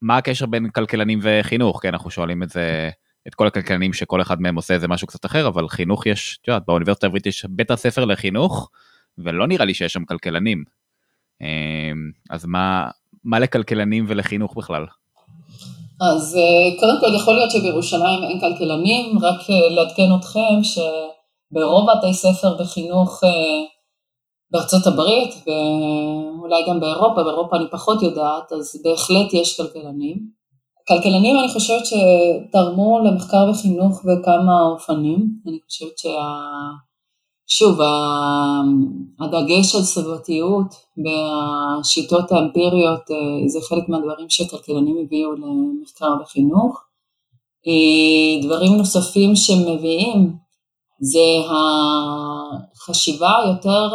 מה הקשר בין כלכלנים וחינוך? כן, אנחנו שואלים את זה, את כל הכלכלנים שכל אחד מהם עושה איזה משהו קצת אחר, אבל חינוך יש, תראה, באוניברסיטה העברית יש בית הספר לחינוך, ולא נראה לי שיש שם כלכלנים. אז מה, מה לכלכלנים ולחינוך בכלל? אז קודם כל יכול להיות שבירושלים אין כלכלנים, רק לעדכן אתכם שברוב בתי ספר בחינוך בארצות הברית, ואולי גם באירופה, באירופה אני פחות יודעת, אז בהחלט יש כלכלנים. כלכלנים אני חושבת שתרמו למחקר וחינוך בכמה אופנים, אני חושבת שה... שוב, הדגש על סביבתיות והשיטות האמפיריות, זה חלק מהדברים שכלכלנים הביאו למחקר וחינוך. דברים נוספים שמביאים, זה החשיבה יותר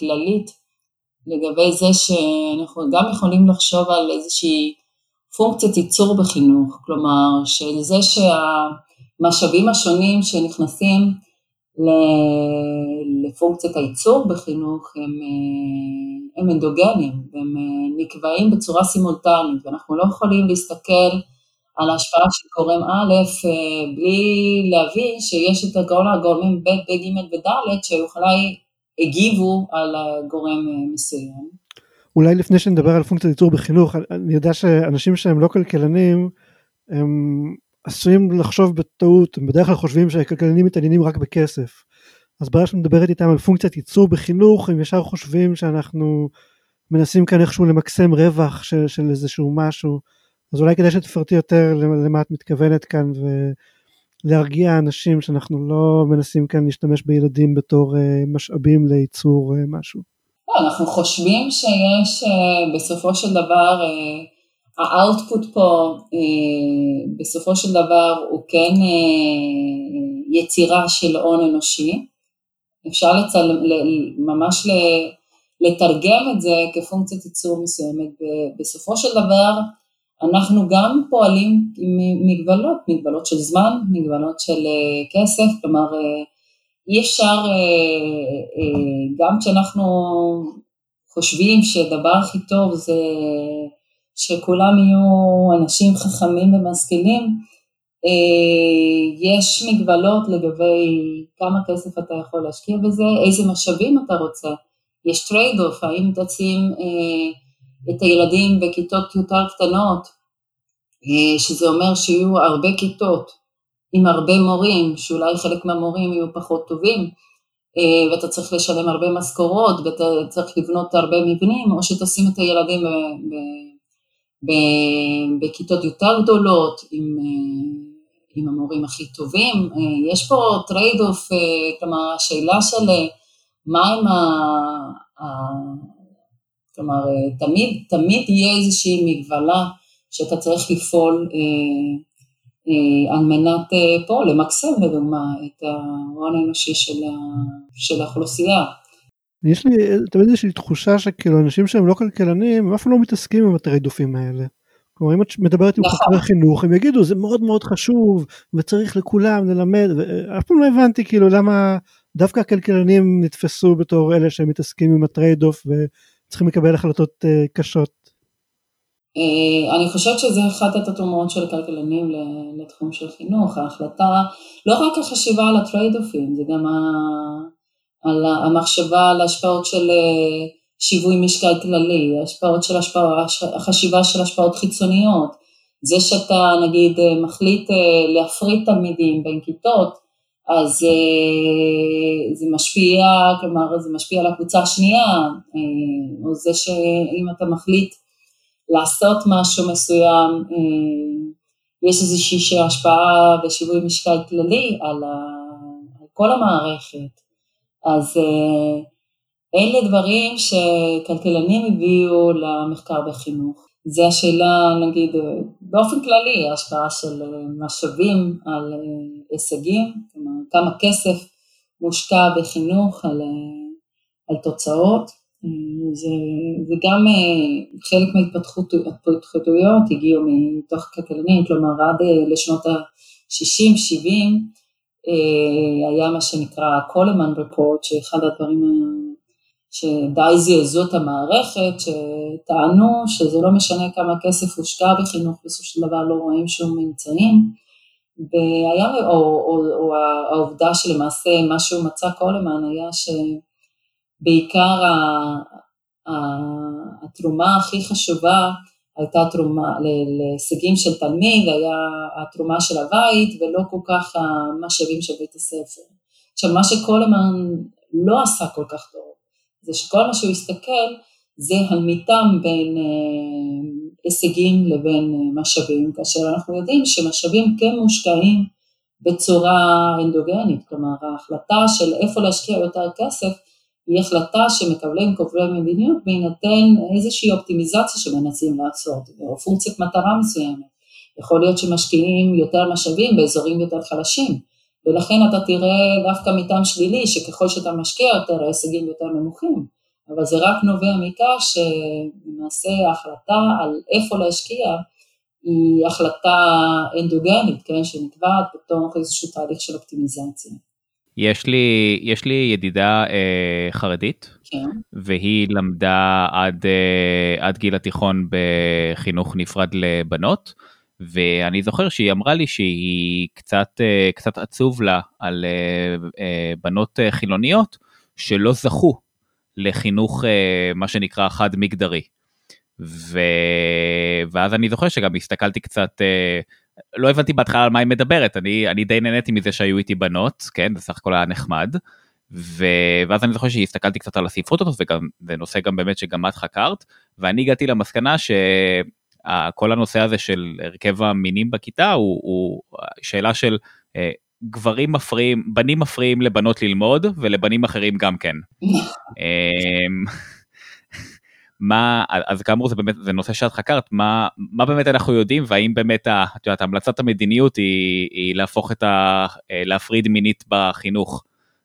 כללית לגבי זה שאנחנו גם יכולים לחשוב על איזושהי פונקציית ייצור בחינוך, כלומר של זה שהמשאבים השונים שנכנסים לפונקציית הייצור בחינוך הם, הם אנדוגנים, הם נקבעים בצורה סימולטנית, ואנחנו לא יכולים להסתכל על ההשפעה של גורם א' בלי להבין שיש את הגורמים ב' ב' ג' וד' שאולי הגיבו על הגורם מסוים. אולי לפני שנדבר על פונקציית ייצור בחינוך, אני יודע שאנשים שהם לא כלכלנים, הם עשויים לחשוב בטעות, הם בדרך כלל חושבים שהכלכלנים מתעניינים רק בכסף. אז ברגע שמדברת איתם על פונקציית ייצור בחינוך, הם ישר חושבים שאנחנו מנסים כאן איכשהו למקסם רווח של, של איזשהו משהו, אז אולי כדי שתפרטי יותר למה את מתכוונת כאן, ולהרגיע אנשים שאנחנו לא מנסים כאן להשתמש בילדים בתור משאבים לייצור משהו. לא, אנחנו חושבים שיש בסופו של דבר, האאוטפוט פה בסופו של דבר הוא כן יצירה של הון אנושי, אפשר לצל... ממש לתרגם את זה כפונקציית ייצור מסוימת, בסופו של דבר, אנחנו גם פועלים עם מגבלות, מגבלות של זמן, מגבלות של כסף, כלומר אי אפשר, גם כשאנחנו חושבים שדבר הכי טוב זה שכולם יהיו אנשים חכמים ומשכילים, יש מגבלות לגבי כמה כסף אתה יכול להשקיע בזה, איזה משאבים אתה רוצה, יש טרייד אוף, האם תשים את הילדים בכיתות יותר קטנות, שזה אומר שיהיו הרבה כיתות עם הרבה מורים, שאולי חלק מהמורים יהיו פחות טובים, ואתה צריך לשלם הרבה משכורות, ואתה צריך לבנות הרבה מבנים, או שתשים את הילדים בכיתות יותר גדולות, עם, עם המורים הכי טובים. יש פה טרייד אוף, כלומר, השאלה של מה עם ה... כלומר, תמיד, תמיד יהיה איזושהי מגבלה שאתה צריך לפעול אה, אה, על מנת אה, פה למקסם לדוגמה את ההון האנושי של, ה, של האוכלוסייה. יש לי תמיד איזושהי תחושה שכאילו אנשים שהם לא כלכלנים, הם אף לא מתעסקים עם התריידופים האלה. כלומר, אם את מדברת עם חוקרי חינוך, הם יגידו, זה מאוד מאוד חשוב וצריך לכולם ללמד, ואף פעם לא הבנתי כאילו למה דווקא הכלכלנים נתפסו בתור אלה שהם מתעסקים עם הטריידוף ו... צריכים לקבל החלטות קשות. אני חושבת שזה אחת התתומות של הכלכלנים לתחום של חינוך, ההחלטה, לא רק החשיבה על הטרייד-אופים, זה גם המחשבה על ההשפעות של שיווי משקל כללי, החשיבה של השפעות חיצוניות, זה שאתה נגיד מחליט להפריד תלמידים בין כיתות, אז זה משפיע, כלומר זה משפיע על הקבוצה השנייה, או זה שאם אתה מחליט לעשות משהו מסוים, יש איזושהי השפעה ושיווי משקל כללי על כל המערכת, אז אלה דברים שכלכלנים הביאו למחקר בחינוך. זה השאלה, נגיד, באופן כללי, ההשפעה של משאבים על הישגים, כלומר, כמה כסף מושקע בחינוך על, על תוצאות, זה, זה גם חלק מההתפתחותויות הגיעו מתוך כלכלנים, כלומר, עד לשנות ה-שישים שבעים, היה מה שנקרא קולמן רפורט, שאחד הדברים שדי זעזעו את המערכת, שטענו שזה לא משנה כמה כסף הושקע בחינוך, בסוף של דבר לא רואים שום ממצאים, והיה, או, או, או העובדה שלמעשה מה שהוא מצא קולמן היה שבעיקר התרומה הכי חשובה הייתה תרומה להישגים של תלמיד, היה התרומה של הבית ולא כל כך המשאבים של בית הספר. עכשיו מה שקולמן לא עשה כל כך טוב, זה שכל מה שהוא הסתכל, זה הלמיתם בין אה, הישגים לבין אה, משאבים, כאשר אנחנו יודעים שמשאבים כן מושקעים בצורה אנדוגנית, כלומר ההחלטה של איפה להשקיע יותר כסף, היא החלטה שמקבלים קובלי מדיניות, בהינתן איזושהי אופטימיזציה שמנסים לעשות, או פונקציית מטרה מסוימת. יכול להיות שמשקיעים יותר משאבים באזורים יותר חלשים, ולכן אתה תראה דווקא מטעם שלילי, שככל שאתה משקיע יותר, ההישגים יותר נמוכים. אבל זה רק נובע מכך שלמעשה ההחלטה על איפה להשקיע, היא החלטה אנדוגנית, כן, שנקבעת בתוך איזשהו תהליך של אופטימיזציה. יש לי, יש לי ידידה אה, חרדית, כן. והיא למדה עד, אה, עד גיל התיכון בחינוך נפרד לבנות, ואני זוכר שהיא אמרה לי שהיא קצת, קצת עצוב לה על בנות חילוניות שלא זכו לחינוך מה שנקרא חד מגדרי. ו... ואז אני זוכר שגם הסתכלתי קצת, לא הבנתי בהתחלה על מה היא מדברת, אני, אני די נהניתי מזה שהיו איתי בנות, כן, זה סך הכל היה נחמד, ו... ואז אני זוכר שהסתכלתי קצת על הספרות הזאת, וזה נושא גם באמת שגם את חקרת, ואני הגעתי למסקנה ש... כל הנושא הזה של הרכב המינים בכיתה הוא, הוא שאלה של אה, גברים מפריעים, בנים מפריעים לבנות ללמוד ולבנים אחרים גם כן. אה, מה, אז כאמור זה באמת, זה נושא שאת חקרת, מה, מה באמת אנחנו יודעים והאם באמת את יודעת, המלצת המדיניות היא, היא להפוך את ה, להפריד מינית בחינוך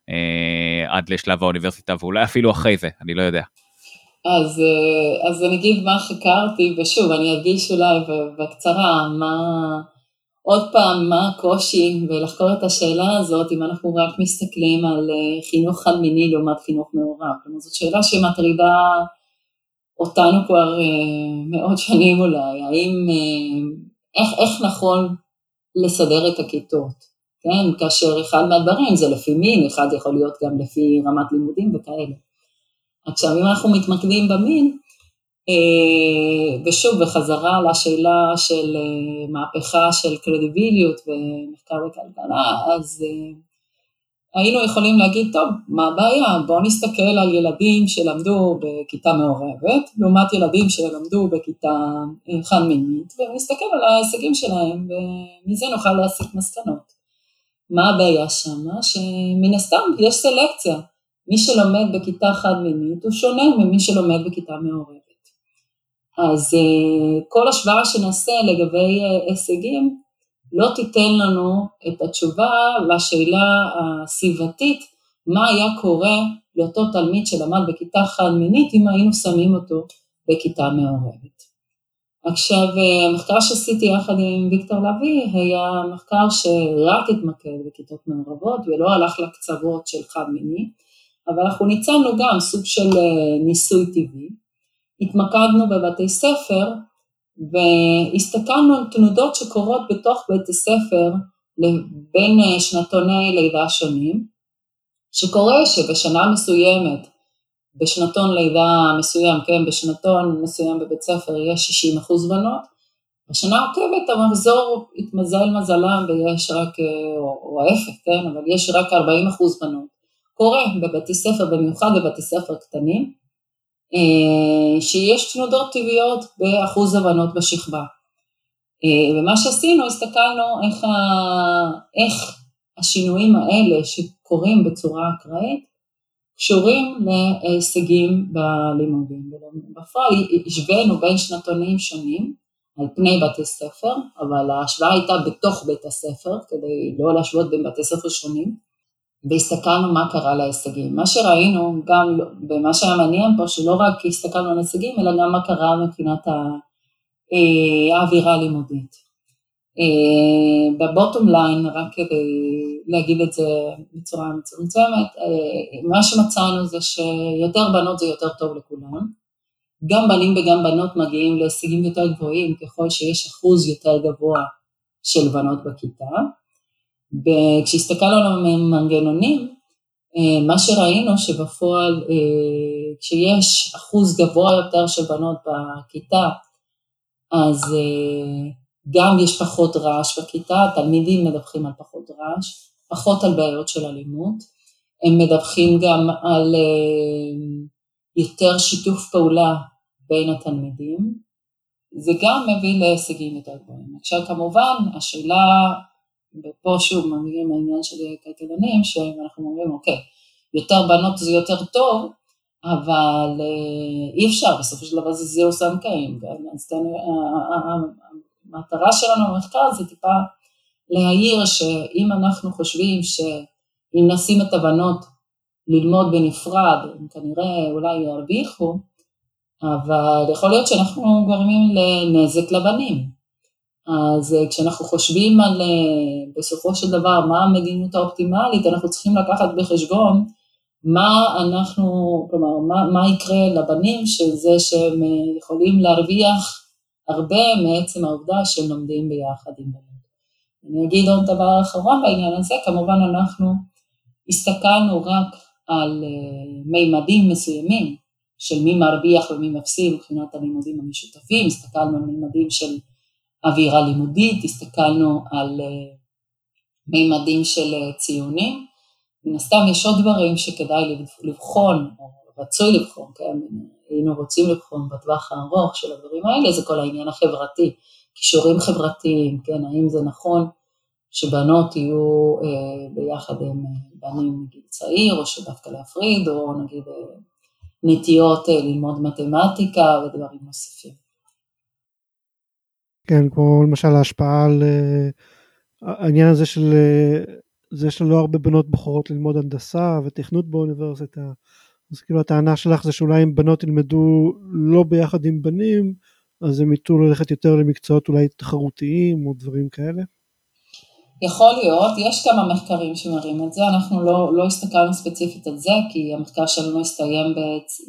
אה, עד לשלב האוניברסיטה ואולי אפילו אחרי זה, אני לא יודע. אז, אז אני אגיד מה חקרתי, ושוב, אני אגיש אולי בקצרה, מה, עוד פעם, מה הקושי, ולחקור את השאלה הזאת, אם אנחנו רק מסתכלים על חינוך חד מיני לעומת חינוך מעורב. כלומר, זאת שאלה שמטרידה אותנו כבר מאות שנים אולי, האם, איך, איך נכון לסדר את הכיתות, כן? כאשר אחד מהדברים זה לפי מין, אחד יכול להיות גם לפי רמת לימודים וכאלה. עכשיו, אם אנחנו מתמקדים במין, ושוב, בחזרה לשאלה של מהפכה של קרדיביליות ומחקר וכלכלה, אז היינו יכולים להגיד, טוב, מה הבעיה? בואו נסתכל על ילדים שלמדו בכיתה מעורבת, לעומת ילדים שלמדו בכיתה חד מינית, ונסתכל על ההישגים שלהם, ומזה נוכל להסיק מסקנות. מה הבעיה שם? שמן הסתם יש סלקציה. מי שלומד בכיתה חד מינית הוא שונה ממי שלומד בכיתה מעורבת. אז כל השוואה שנעשה לגבי הישגים לא תיתן לנו את התשובה לשאלה הסביבתית, מה היה קורה לאותו תלמיד שלמד בכיתה חד מינית אם היינו שמים אותו בכיתה מעורבת. עכשיו, המחקר שעשיתי יחד עם ויקטור לוי היה מחקר שרק התמקד בכיתות מעורבות ולא הלך לקצוות של חד מיני, אבל אנחנו ניצלנו גם סוג של ניסוי טבעי, התמקדנו בבתי ספר, והסתכלנו על תנודות שקורות בתוך בית הספר, בין שנתוני לידה שונים, שקורה שבשנה מסוימת, בשנתון לידה מסוים, כן, בשנתון מסוים בבית ספר יש שישים אחוז בנות, בשנה עוקבת המחזור התמזל מזלם, ויש רק, או ההפך, כן, אבל יש רק ארבעים אחוז בנות, קורה בבתי ספר, במיוחד בבתי ספר קטנים, שיש תנודות טבעיות באחוז הבנות בשכבה. ומה שעשינו, הסתכלנו איך, ה... איך השינויים האלה שקורים בצורה אקראית, קשורים להישגים בלימודים. בפועל השווינו בין שנתונים שונים, על פני בתי ספר, אבל ההשוואה הייתה בתוך בית הספר, כדי לא להשוות בין בתי ספר שונים, והסתכלנו מה קרה להישגים. מה שראינו, גם במה שהיה מעניין פה, שלא רק הסתכלנו על הישגים, אלא גם מה קרה מבחינת האווירה הלימודית. בבוטום ליין, רק כדי להגיד את זה בצורה מצומצמת, מה שמצאנו זה שיותר בנות זה יותר טוב לכולם, גם בנים וגם בנות מגיעים להישגים יותר גבוהים, ככל שיש אחוז יותר גבוה של בנות בכיתה, וכשהסתכלנו על המנגנונים, מה שראינו שבפועל, כשיש אחוז גבוה יותר של בנות בכיתה, אז גם יש פחות רעש בכיתה, תלמידים מדווחים על פחות רעש, פחות על בעיות של אלימות, הם מדווחים גם על יותר שיתוף פעולה בין התלמידים, זה גם מביא להישגים יותר גבוהים. עכשיו כמובן, השאלה, ופה שוב מגיעים לעניין של כלכלנים, שאנחנו אומרים, אוקיי, יותר בנות זה יותר טוב, אבל אי אפשר, בסופו של דבר זה זהו סמכאים, אז המטרה שלנו במחקר זה טיפה להעיר, שאם אנחנו חושבים שאם נשים את הבנות, ללמוד בנפרד, הם כנראה אולי ירוויחו, אבל יכול להיות שאנחנו גורמים לנזק לבנים. אז כשאנחנו חושבים על, בסופו של דבר, מה המדיניות האופטימלית, אנחנו צריכים לקחת בחשבון, מה אנחנו, כלומר, מה, מה יקרה לבנים, שזה שהם יכולים להרוויח הרבה מעצם העובדה שהם לומדים ביחד עם בנים. אני אגיד עוד דבר אחרון בעניין הזה, כמובן אנחנו הסתכלנו רק, על מימדים מסוימים, של מי מרוויח ומי מפסיד, מבחינת הלימודים המשותפים, הסתכלנו על מימדים של אווירה לימודית, הסתכלנו על מימדים של ציונים, מן הסתם יש עוד דברים שכדאי לבחון, או רצוי לבחון, כן? היינו רוצים לבחון בטווח הארוך של הדברים האלה, זה כל העניין החברתי, כישורים חברתיים, כן? האם זה נכון, שבנות יהיו ביחד עם בנים מגיל צעיר, או שדווקא להפריד, או נגיד נטיות ללמוד מתמטיקה ודברים נוספים. כן, כמו למשל ההשפעה על העניין הזה של, זה שלא הרבה בנות בוחרות ללמוד הנדסה ותכנות באוניברסיטה, אז כאילו הטענה שלך זה שאולי אם בנות ילמדו לא ביחד עם בנים, אז הם יתאו ללכת יותר למקצועות אולי תחרותיים או דברים כאלה? יכול להיות, יש כמה מחקרים שמראים את זה, אנחנו לא, לא הסתכלנו ספציפית על זה, כי המחקר שלנו הסתיים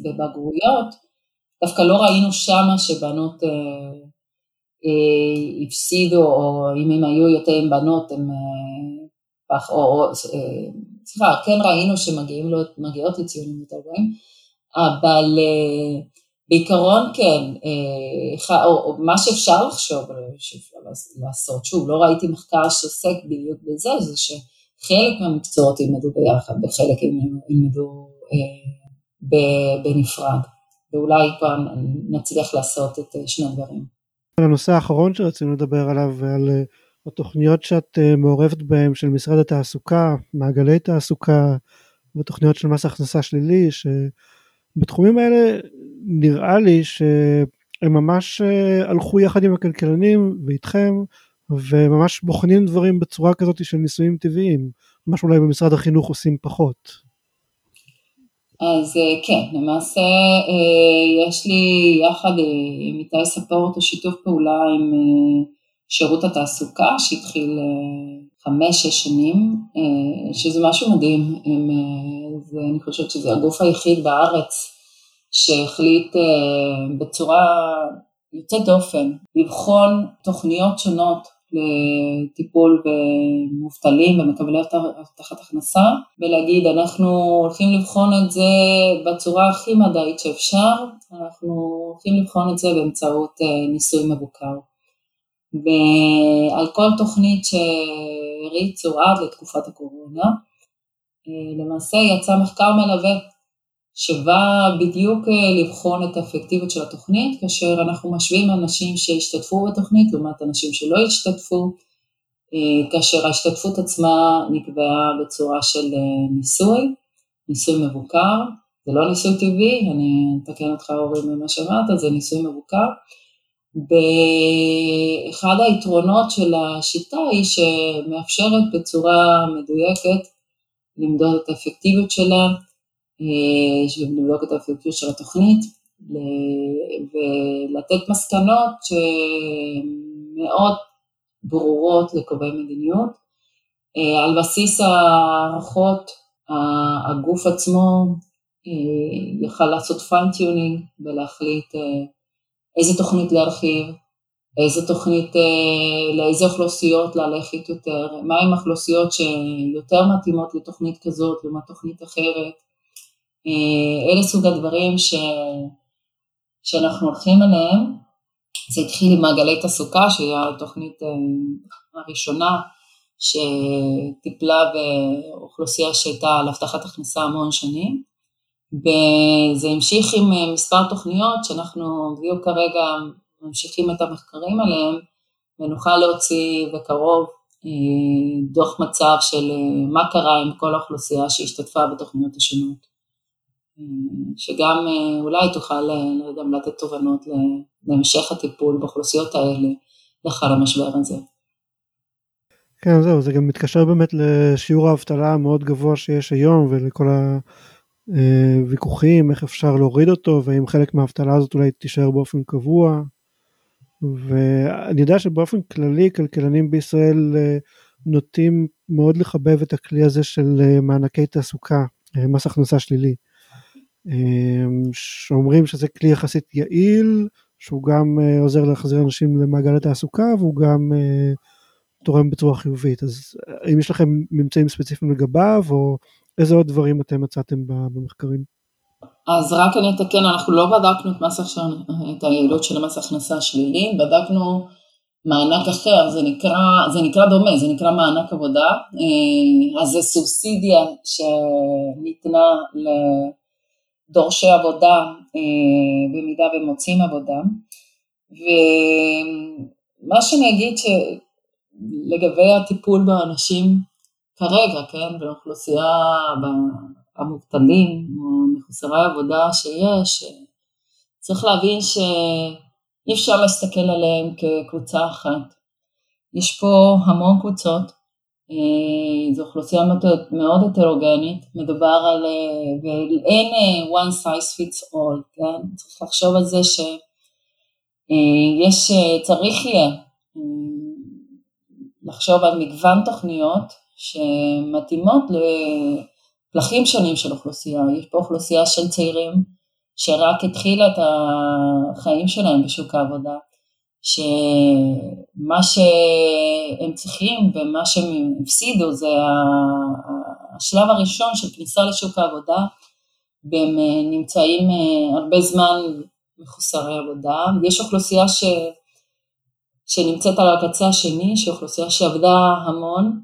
בבגרויות, דווקא לא ראינו שמה שבנות אה, אה, הפסידו, או אם הם היו יותר עם בנות, הם, אה, או, או, אה, סליחה, כן ראינו שמגיעות לציונים יותר גבוהים, אבל אה, בעיקרון כן, אה, או, או מה שאפשר לחשוב, שאפשר לעשות, שוב, לא ראיתי מחקר שעוסק בדיוק בזה, זה שחלק מהמקצועות ילמדו ביחד, וחלק ילמדו אה, בנפרד, ואולי פעם נצליח לעשות את שני הדברים. הנושא האחרון שרצינו לדבר עליו, ועל התוכניות שאת מעורבת בהן, של משרד התעסוקה, מעגלי תעסוקה, ותוכניות של מס הכנסה שלילי, ש... בתחומים האלה נראה לי שהם ממש הלכו יחד עם הכלכלנים ואיתכם, וממש בוחנים דברים בצורה כזאת של ניסויים טבעיים, מה שאולי במשרד החינוך עושים פחות. אז כן, למעשה יש לי יחד עם איתי ספורט שיתוף פעולה עם שירות התעסוקה, שהתחיל חמש-שש שנים, שזה משהו מדהים, עם... ואני חושבת שזה הגוף היחיד בארץ שהחליט בצורה יוצאת דופן לבחון תוכניות שונות לטיפול במובטלים ומקבלי הבטחת הכנסה, ולהגיד אנחנו הולכים לבחון את זה בצורה הכי מדעית שאפשר, אנחנו הולכים לבחון את זה באמצעות ניסוי מבוקר. ועל כל תוכנית שהריצו עד לתקופת הקורונה, למעשה יצא מחקר מלווה, שבא בדיוק לבחון את האפקטיביות של התוכנית, כאשר אנחנו משווים אנשים שהשתתפו בתוכנית, לעומת אנשים שלא השתתפו, כאשר ההשתתפות עצמה נקבעה בצורה של ניסוי, ניסוי מבוקר, זה לא ניסוי טבעי, אני אתקן אותך אורי ממה שאמרת, זה ניסוי מבוקר, באחד היתרונות של השיטה היא שמאפשרת בצורה מדויקת למדוד את האפקטיביות שלה, ולמדוד את האפקטיביות של התוכנית, ולתת מסקנות שמאוד ברורות לקובעי מדיניות, על בסיס הערכות הגוף עצמו יוכל לעשות פיינטיונינג ולהחליט איזה תוכנית להרחיב, איזה תוכנית, לאיזה אוכלוסיות ללכת יותר, מהם אוכלוסיות שיותר מתאימות לתוכנית כזאת ומה תוכנית אחרת. אלה סוג הדברים ש... שאנחנו הולכים עליהם. זה התחיל עם מעגלי תעסוקה, שהיה התוכנית הראשונה שטיפלה באוכלוסייה שהייתה על הבטחת הכנסה המון שנים. וזה המשיך עם מספר תוכניות שאנחנו בדיוק כרגע ממשיכים את המחקרים עליהם, ונוכל להוציא בקרוב דוח מצב של מה קרה עם כל האוכלוסייה שהשתתפה בתוכניות השונות, שגם אולי תוכל גם לתת תובנות להמשך הטיפול באוכלוסיות האלה לאחר המשבר הזה. כן, זהו, זה גם מתקשר באמת לשיעור האבטלה המאוד גבוה שיש היום, ולכל ה... ויכוחים, איך אפשר להוריד אותו, ואם חלק מההבטלה הזאת אולי תישאר באופן קבוע. ואני יודע שבאופן כללי, כלכלנים בישראל נוטים מאוד לחבב את הכלי הזה של מענקי תעסוקה, מס הכנסה שלילי. שאומרים שזה כלי יחסית יעיל, שהוא גם עוזר להחזיר אנשים למעגל התעסוקה, והוא גם תורם בצורה חיובית. אז אם יש לכם ממצאים ספציפיים לגביו, או... איזה עוד דברים אתם מצאתם במחקרים? אז רק אני אתקן, אנחנו לא בדקנו את, מס, את היעילות של מס הכנסה שלילי, בדקנו מענק אחר, זה נקרא, זה נקרא דומה, זה נקרא מענק עבודה, אז זה סובסידיה שניתנה לדורשי עבודה, במידה ומוצאים עבודה, ומה שאני אגיד שלגבי הטיפול באנשים, כרגע, כן, באוכלוסייה, המובטלים, מחוסרי העבודה שיש, צריך להבין שאי אפשר להסתכל עליהם כקבוצה אחת. יש פה המון קבוצות, זו אוכלוסייה מאוד הטרוגנית, מדובר על, ואין one size fits all, כן, צריך לחשוב על זה שיש, צריך יהיה לחשוב על מגוון תוכניות, שמתאימות לפלחים שונים של אוכלוסייה. יש פה אוכלוסייה של צעירים שרק התחילה את החיים שלהם בשוק העבודה, שמה שהם צריכים ומה שהם הפסידו זה השלב הראשון של כניסה לשוק העבודה, והם נמצאים הרבה זמן מחוסרי עבודה. יש אוכלוסייה ש... שנמצאת על הקצה השני, שאוכלוסייה שעבדה המון,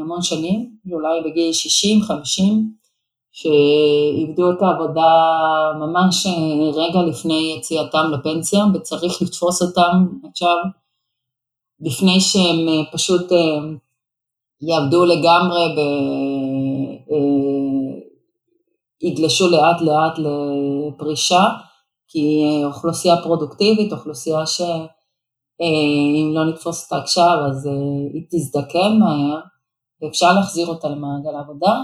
המון שנים, אולי בגיל שישים, חמישים, שעבדו את העבודה ממש רגע לפני יציאתם לפנסיה, וצריך לתפוס אותם עכשיו, לפני שהם פשוט יעבדו לגמרי, יגלשו לאט לאט לפרישה, כי אוכלוסייה פרודוקטיבית, אוכלוסייה ש... אם לא נתפוס אותה עכשיו, אז היא תזדקן מהר, ואפשר להחזיר אותה למעגל העבודה,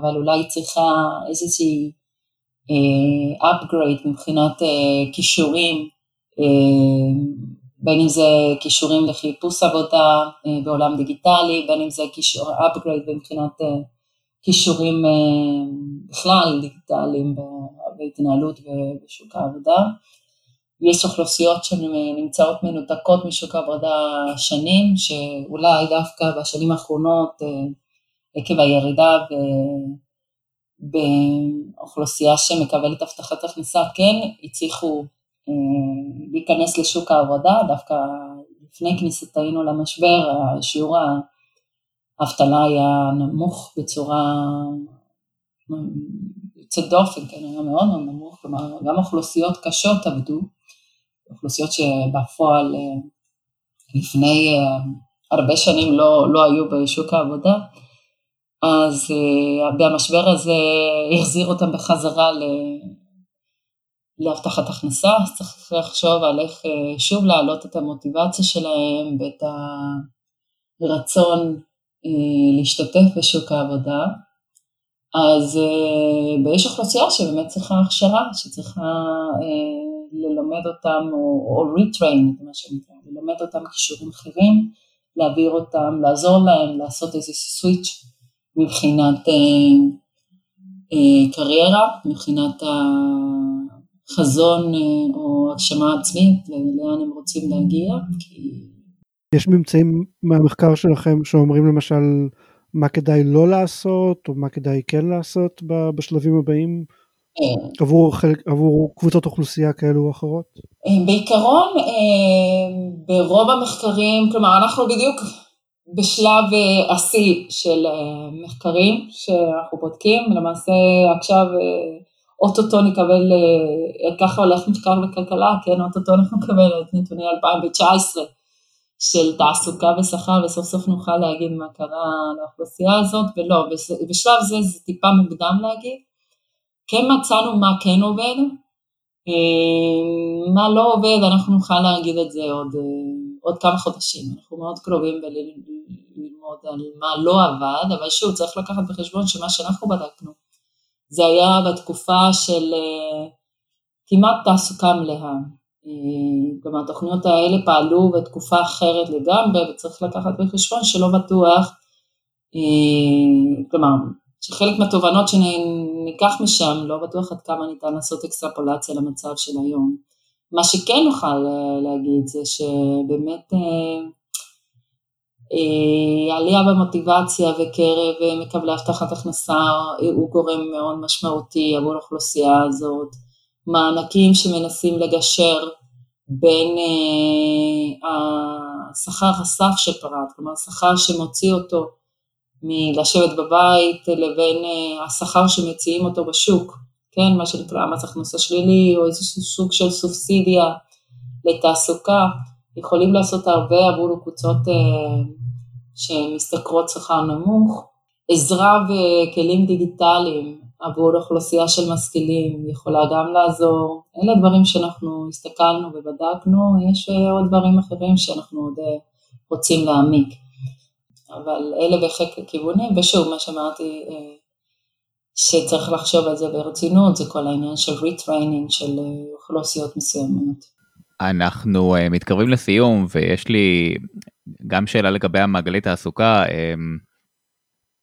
אבל אולי היא צריכה איזושהי upgrade מבחינת כישורים, בין אם זה כישורים לחיפוש עבודה בעולם דיגיטלי, בין אם זה upgrade מבחינת כישורים בכלל דיגיטליים בהתנהלות ובשוק העבודה. יש אוכלוסיות שנמצאות מנותקות משוק העבודה שנים, שאולי דווקא בשנים האחרונות, עקב הירידה באוכלוסייה שמקבלת הבטחת הכנסה, כן, הצליחו להיכנס לשוק העבודה, דווקא לפני כניסתנו למשבר, השיעור האבטלה היה נמוך בצורה יוצאת דופן, כן, היה מאוד מאוד נמוך, כלומר, גם אוכלוסיות קשות עבדו, אוכלוסיות שבפועל לפני הרבה שנים לא, לא היו בשוק העבודה, אז במשבר הזה החזיר אותם בחזרה להבטחת הכנסה, אז צריך לחשוב על איך שוב להעלות את המוטיבציה שלהם ואת הרצון להשתתף בשוק העבודה. אז יש אוכלוסייה שבאמת צריכה הכשרה, שצריכה ללמד אותם, או ריטריין, מה שנקרא, ללמד אותם כישורים אחרים, להעביר אותם, לעזור להם, לעשות איזה סוויץ' מבחינת קריירה, מבחינת החזון או הגשמה עצמית, לאן הם רוצים להגיע. יש ממצאים מהמחקר שלכם שאומרים למשל מה כדאי לא לעשות, או מה כדאי כן לעשות בשלבים הבאים, עבור, חלק, עבור קבוצות אוכלוסייה כאלו או אחרות? בעיקרון, ברוב המחקרים, כלומר אנחנו בדיוק בשלב עשי של מחקרים שאנחנו בודקים, למעשה עכשיו אוטוטו נקבל, ככה הולך מחקר וכלכלה, כן, אוטוטו אנחנו נקבל את נתוני אלפיים תשע עשרה של תעסוקה ושכר, וסוף סוף נוכל להגיד מה קרה לאוכלוסייה הזאת, ולא, בשלב זה זה טיפה מוקדם להגיד, כן מצאנו מה כן עובד, מה לא עובד, אנחנו נוכל להגיד את זה עוד, עוד כמה חודשים, אנחנו מאוד קרובים ללמוד על מה לא עבד, אבל שוב, צריך לקחת בחשבון שמה שאנחנו בדקנו, זה היה בתקופה של כמעט תעסוקה מלאה, כלומר, התוכניות האלה פעלו בתקופה אחרת לגמרי, וצריך לקחת בחשבון שלא בטוח, כלומר, שחלק מהתובנות שניקח משם, לא בטוח עד כמה ניתן לעשות אקסטרפולציה למצב של היום. מה שכן נוכל להגיד זה שבאמת עלייה במוטיבציה וקרב מקבלי הבטחת הכנסה הוא גורם מאוד משמעותי עבור האוכלוסייה הזאת, מענקים שמנסים לגשר בין השכר הסף של פרט, כלומר השכר שמוציא אותו מלשבת בבית לבין השכר שמציעים אותו בשוק, כן, מה שנקרא מס הכנסה שלילי או איזשהו סוג של סובסידיה לתעסוקה, יכולים לעשות הרבה עבור קבוצות שמשתכרות שכר נמוך, עזרה וכלים דיגיטליים עבור אוכלוסייה של משכילים יכולה גם לעזור, אלה דברים שאנחנו הסתכלנו ובדקנו, יש עוד דברים אחרים שאנחנו עוד רוצים להעמיק. אבל אלה בהחלט כיוונים, ושוב, מה שאמרתי, שצריך לחשוב על זה ברצינות, זה כל העניין של ריטריינינג של אוכלוסיות מסוימות. אנחנו מתקרבים לסיום, ויש לי גם שאלה לגבי המעגלי תעסוקה.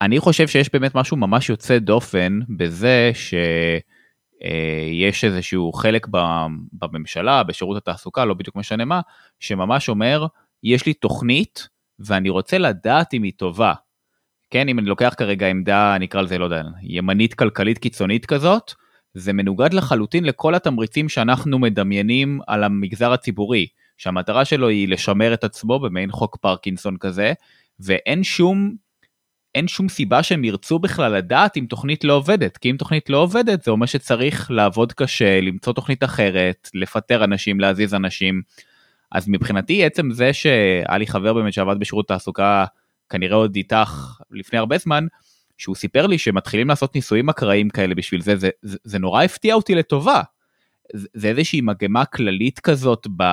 אני חושב שיש באמת משהו ממש יוצא דופן בזה שיש איזשהו חלק בממשלה, בשירות התעסוקה, לא בדיוק משנה מה, שממש אומר, יש לי תוכנית, ואני רוצה לדעת אם היא טובה. כן, אם אני לוקח כרגע עמדה, אני אקרא לזה, לא יודע, ימנית, כלכלית, קיצונית כזאת, זה מנוגד לחלוטין לכל התמריצים שאנחנו מדמיינים על המגזר הציבורי, שהמטרה שלו היא לשמר את עצמו במעין חוק פרקינסון כזה, ואין שום, אין שום סיבה שהם ירצו בכלל לדעת אם תוכנית לא עובדת, כי אם תוכנית לא עובדת, זה אומר שצריך לעבוד קשה, למצוא תוכנית אחרת, לפטר אנשים, להזיז אנשים. אז מבחינתי, עצם זה שהיה לי חבר באמת שעבד בשירות תעסוקה, כנראה עוד איתך לפני הרבה זמן, שהוא סיפר לי שמתחילים לעשות ניסויים אקראיים כאלה בשביל זה, זה, זה, זה נורא הפתיע אותי לטובה. זה, זה איזושהי מגמה כללית כזאת, ב,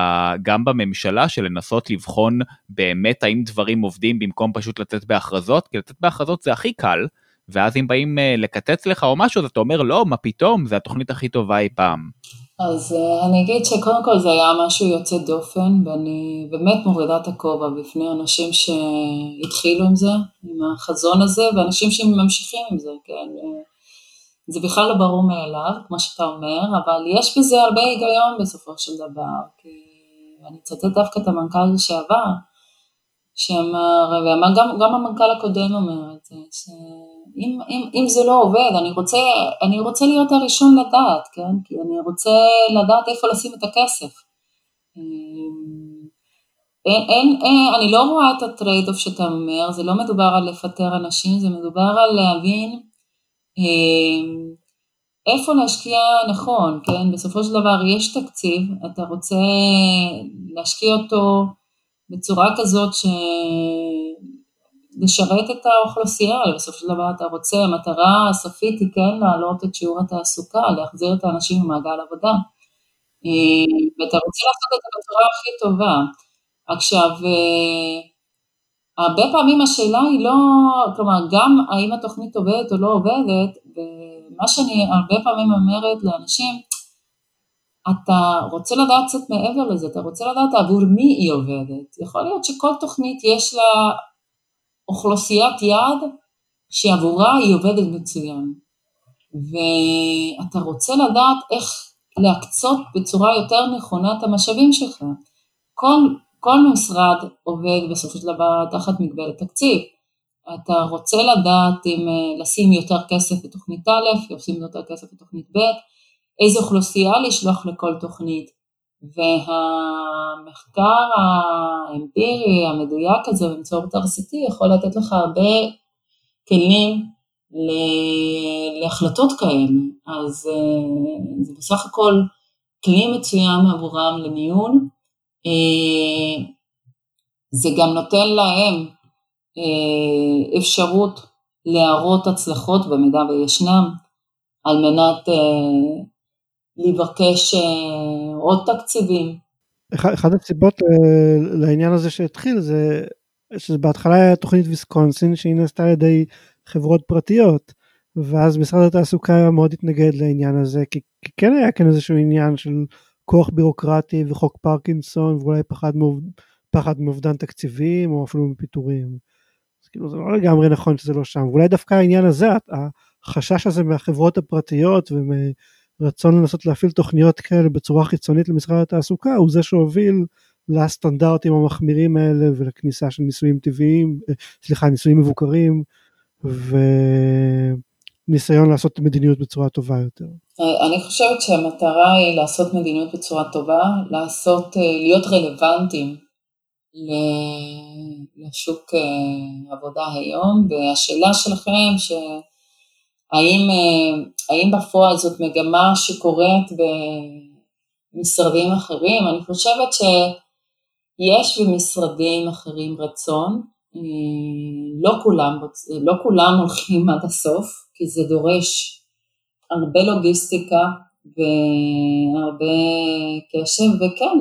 גם בממשלה, של לנסות לבחון באמת האם דברים עובדים, במקום פשוט לצאת בהכרזות, כי לצאת בהכרזות זה הכי קל, ואז אם באים לקטץ לך או משהו, אז אתה אומר, לא, מה פתאום, זה התוכנית הכי טובה אי פעם. אז אני אגיד שקודם כל זה היה משהו יוצא דופן, ואני באמת מורידה את הכובע בפני אנשים שהתחילו עם זה, עם החזון הזה, ואנשים שממשיכים עם זה, כן. זה בכלל לא ברור מאליו, כמו שאתה אומר, אבל יש בזה הרבה היגיון בסופו של דבר, כי אני צטט דווקא את המנכ"ל שעבר, שאמר, ואמר, גם, גם המנכ"ל הקודם אומר את זה, שאם, אם, אם זה לא עובד, אני רוצה, אני רוצה להיות הראשון לדעת, כן? כי אני רוצה לדעת איפה לשים את הכסף. אין, אין, אין, אני לא רואה את הטרייד-אוף שאתה אומר, זה לא מדובר על לפטר אנשים, זה מדובר על להבין איפה להשקיע נכון, כן? בסופו של דבר יש תקציב, אתה רוצה להשקיע אותו בצורה כזאת שלשרת את האוכלוסייה, בסוף של דבר אתה רוצה, המטרה הסופית היא כן להעלות את שיעור התעסוקה, להחזיר את האנשים ממעגל עבודה. ואתה רוצה לעשות את זה בצורה הכי טובה. עכשיו, הרבה פעמים השאלה היא לא, כלומר, גם האם התוכנית עובדת או לא עובדת, ומה שאני הרבה פעמים אומרת לאנשים, אתה רוצה לדעת קצת מעבר לזה, אתה רוצה לדעת עבור מי היא עובדת. יכול להיות שכל תוכנית יש לה אוכלוסיית יד, שעבורה היא עובדת מצוין. ואתה רוצה לדעת איך להקצות בצורה יותר נכונה את המשאבים שלך. כל, כל משרד עובד בסופו של דבר תחת מגבלת תקציב. אתה רוצה לדעת אם לשים יותר כסף בתוכנית א', לשים יותר כסף בתוכנית ב', איזו אוכלוסייה לשלוח לכל תוכנית. והמחקר האמפירי, המדויק הזה, במצור תרסיתי, יכול לתת לך הרבה כלים להחלטות כאלה. אז זה בסך הכל כלי מצוין עבורם לניהול. זה גם נותן להם אפשרות להראות הצלחות במידה וישנם, על מנת לבקש עוד תקציבים. אחד הסיבות לעניין הזה שהתחיל זה שבהתחלה היה תוכנית ויסקונסין שהיא נעשתה על ידי חברות פרטיות, ואז משרד התעסוקה מאוד התנגד לעניין הזה, כי, כי כן היה כאן איזשהו עניין של כוח בירוקרטי וחוק פרקינסון, ואולי פחד, מוב... פחד מאובדן תקציבים או אפילו מפיטורים. אז כאילו זה לא לגמרי נכון שזה לא שם, ואולי דווקא העניין הזה, החשש הזה מהחברות הפרטיות ומרצון לנסות להפעיל תוכניות כאלה בצורה חיצונית למשרד התעסוקה, הוא זה שהוביל לסטנדרטים המחמירים האלה ולכניסה של ניסויים טבעיים, סליחה, ניסויים מבוקרים, וניסיון לעשות מדיניות בצורה טובה יותר. אני חושבת שהמטרה היא לעשות מדיניות בצורה טובה, לעשות, להיות רלוונטיים לשוק עבודה היום, והשאלה שלכם שהאם, האם בפועל זאת מגמה שקורית במשרדים אחרים, אני חושבת שיש במשרדים אחרים רצון, לא כולם, לא כולם הולכים עד הסוף, כי זה דורש הרבה לוגיסטיקה והרבה קשב, וכן,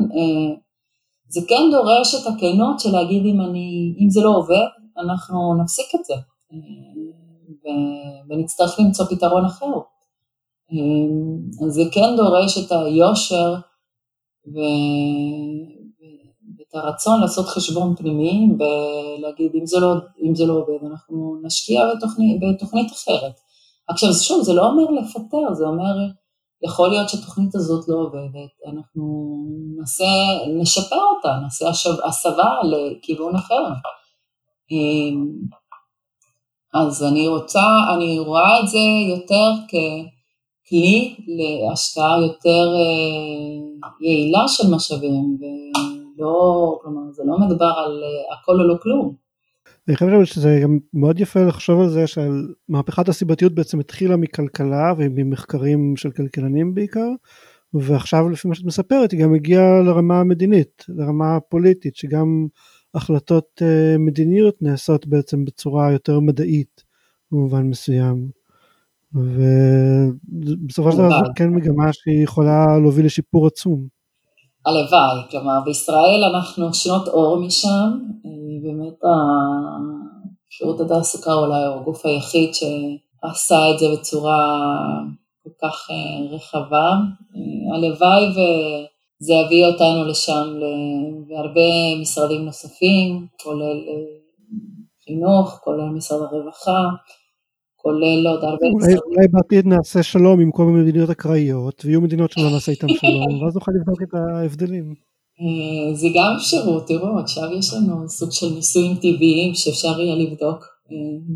זה כן דורש את הכנות של להגיד אם, אני, אם זה לא עובד, אנחנו נפסיק את זה, ונצטרך למצוא פתרון אחר. זה כן דורש את היושר ו... הרצון לעשות חשבון פנימי, ולהגיד אם זה לא, אם זה לא עובד, אנחנו נשקיע בתוכנית, בתוכנית אחרת. עכשיו, שוב, זה לא אומר לפטר, זה אומר, יכול להיות שהתוכנית הזאת לא עובדת, אנחנו נעשה, נשפר אותה, נעשה הסבה לכיוון אחר. אז אני רוצה, אני רואה את זה יותר ככלי להשקעה יותר יעילה של משאבים, ו... לא, כלומר, זה לא מדבר על הכל או לא כלום. אני חושב שזה גם מאוד יפה לחשוב על זה, שמהפכת הסיבתיות בעצם התחילה מכלכלה, וממחקרים של כלכלנים בעיקר, ועכשיו לפי מה שאת מספרת, היא גם הגיעה לרמה המדינית, לרמה הפוליטית, שגם החלטות מדיניות נעשות בעצם בצורה יותר מדעית, במובן מסוים. ובסופו של דבר זאת כן מגמה שהיא יכולה להוביל לשיפור עצום. הלוואי, כלומר, בישראל אנחנו שנות אור משם, באמת שירות התעסוקה אולי הוא הגוף היחיד שעשה את זה בצורה כל כך רחבה, הלוואי וזה הביא אותנו לשם, והרבה משרדים נוספים, כולל חינוך, כולל משרד הרווחה, כולל עוד הרבה... אולי בעתיד נעשה שלום עם כל המדינות הקראיות, ויהיו מדינות שלא נעשה איתם שלום, ואז נוכל לבדוק את ההבדלים. זה גם אפשרות, תראו, עכשיו יש לנו סוג של ניסויים טבעיים, שאפשר יהיה לבדוק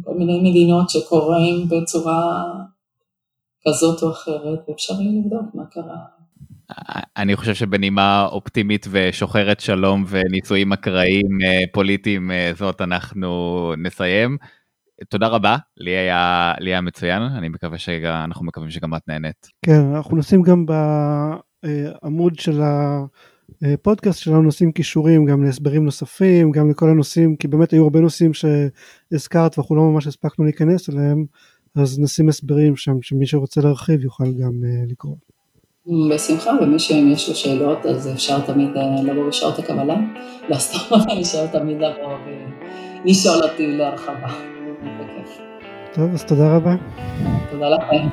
כל מיני מדינות שקוראים בצורה כזאת או אחרת, ואפשר יהיה לבדוק מה קרה. אני חושב שבנימה אופטימית ושוחרת שלום וניסויים אקראיים פוליטיים, זאת אנחנו נסיים. תודה רבה, לי היה, לי היה מצוין, אני מקווה שגם, אנחנו מקווים שגם את נהנית. כן, אנחנו נשים גם בעמוד של הפודקאסט שלנו, נשים קישורים גם להסברים נוספים, גם לכל הנושאים, כי באמת היו הרבה נושאים שהזכרת ואנחנו לא ממש הספקנו להיכנס אליהם, אז נשים הסברים שם, שמי שרוצה להרחיב יוכל גם לקרוא. בשמחה, ומי שיש לו שאלות, אז אפשר תמיד לבוא בשעות הקבלה, לא סתם אפשר תמיד לבוא ולשאול אותי להרחבה. טוב, אז תודה רבה. תודה לכם.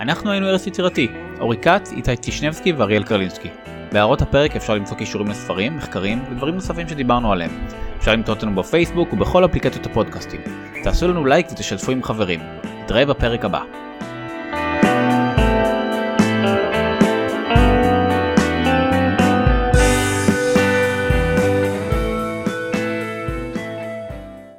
אנחנו היינו ארץ יצירתי, אורי קאץ, איתי טישנבסקי ואריאל קרלינסקי. בהערות הפרק אפשר למצוא קישורים לספרים, מחקרים ודברים נוספים שדיברנו עליהם. אפשר למצוא אותנו בפייסבוק ובכל אפליקציות הפודקאסטים. תעשו לנו לייק ותשתפו עם חברים. נתראה בפרק הבא.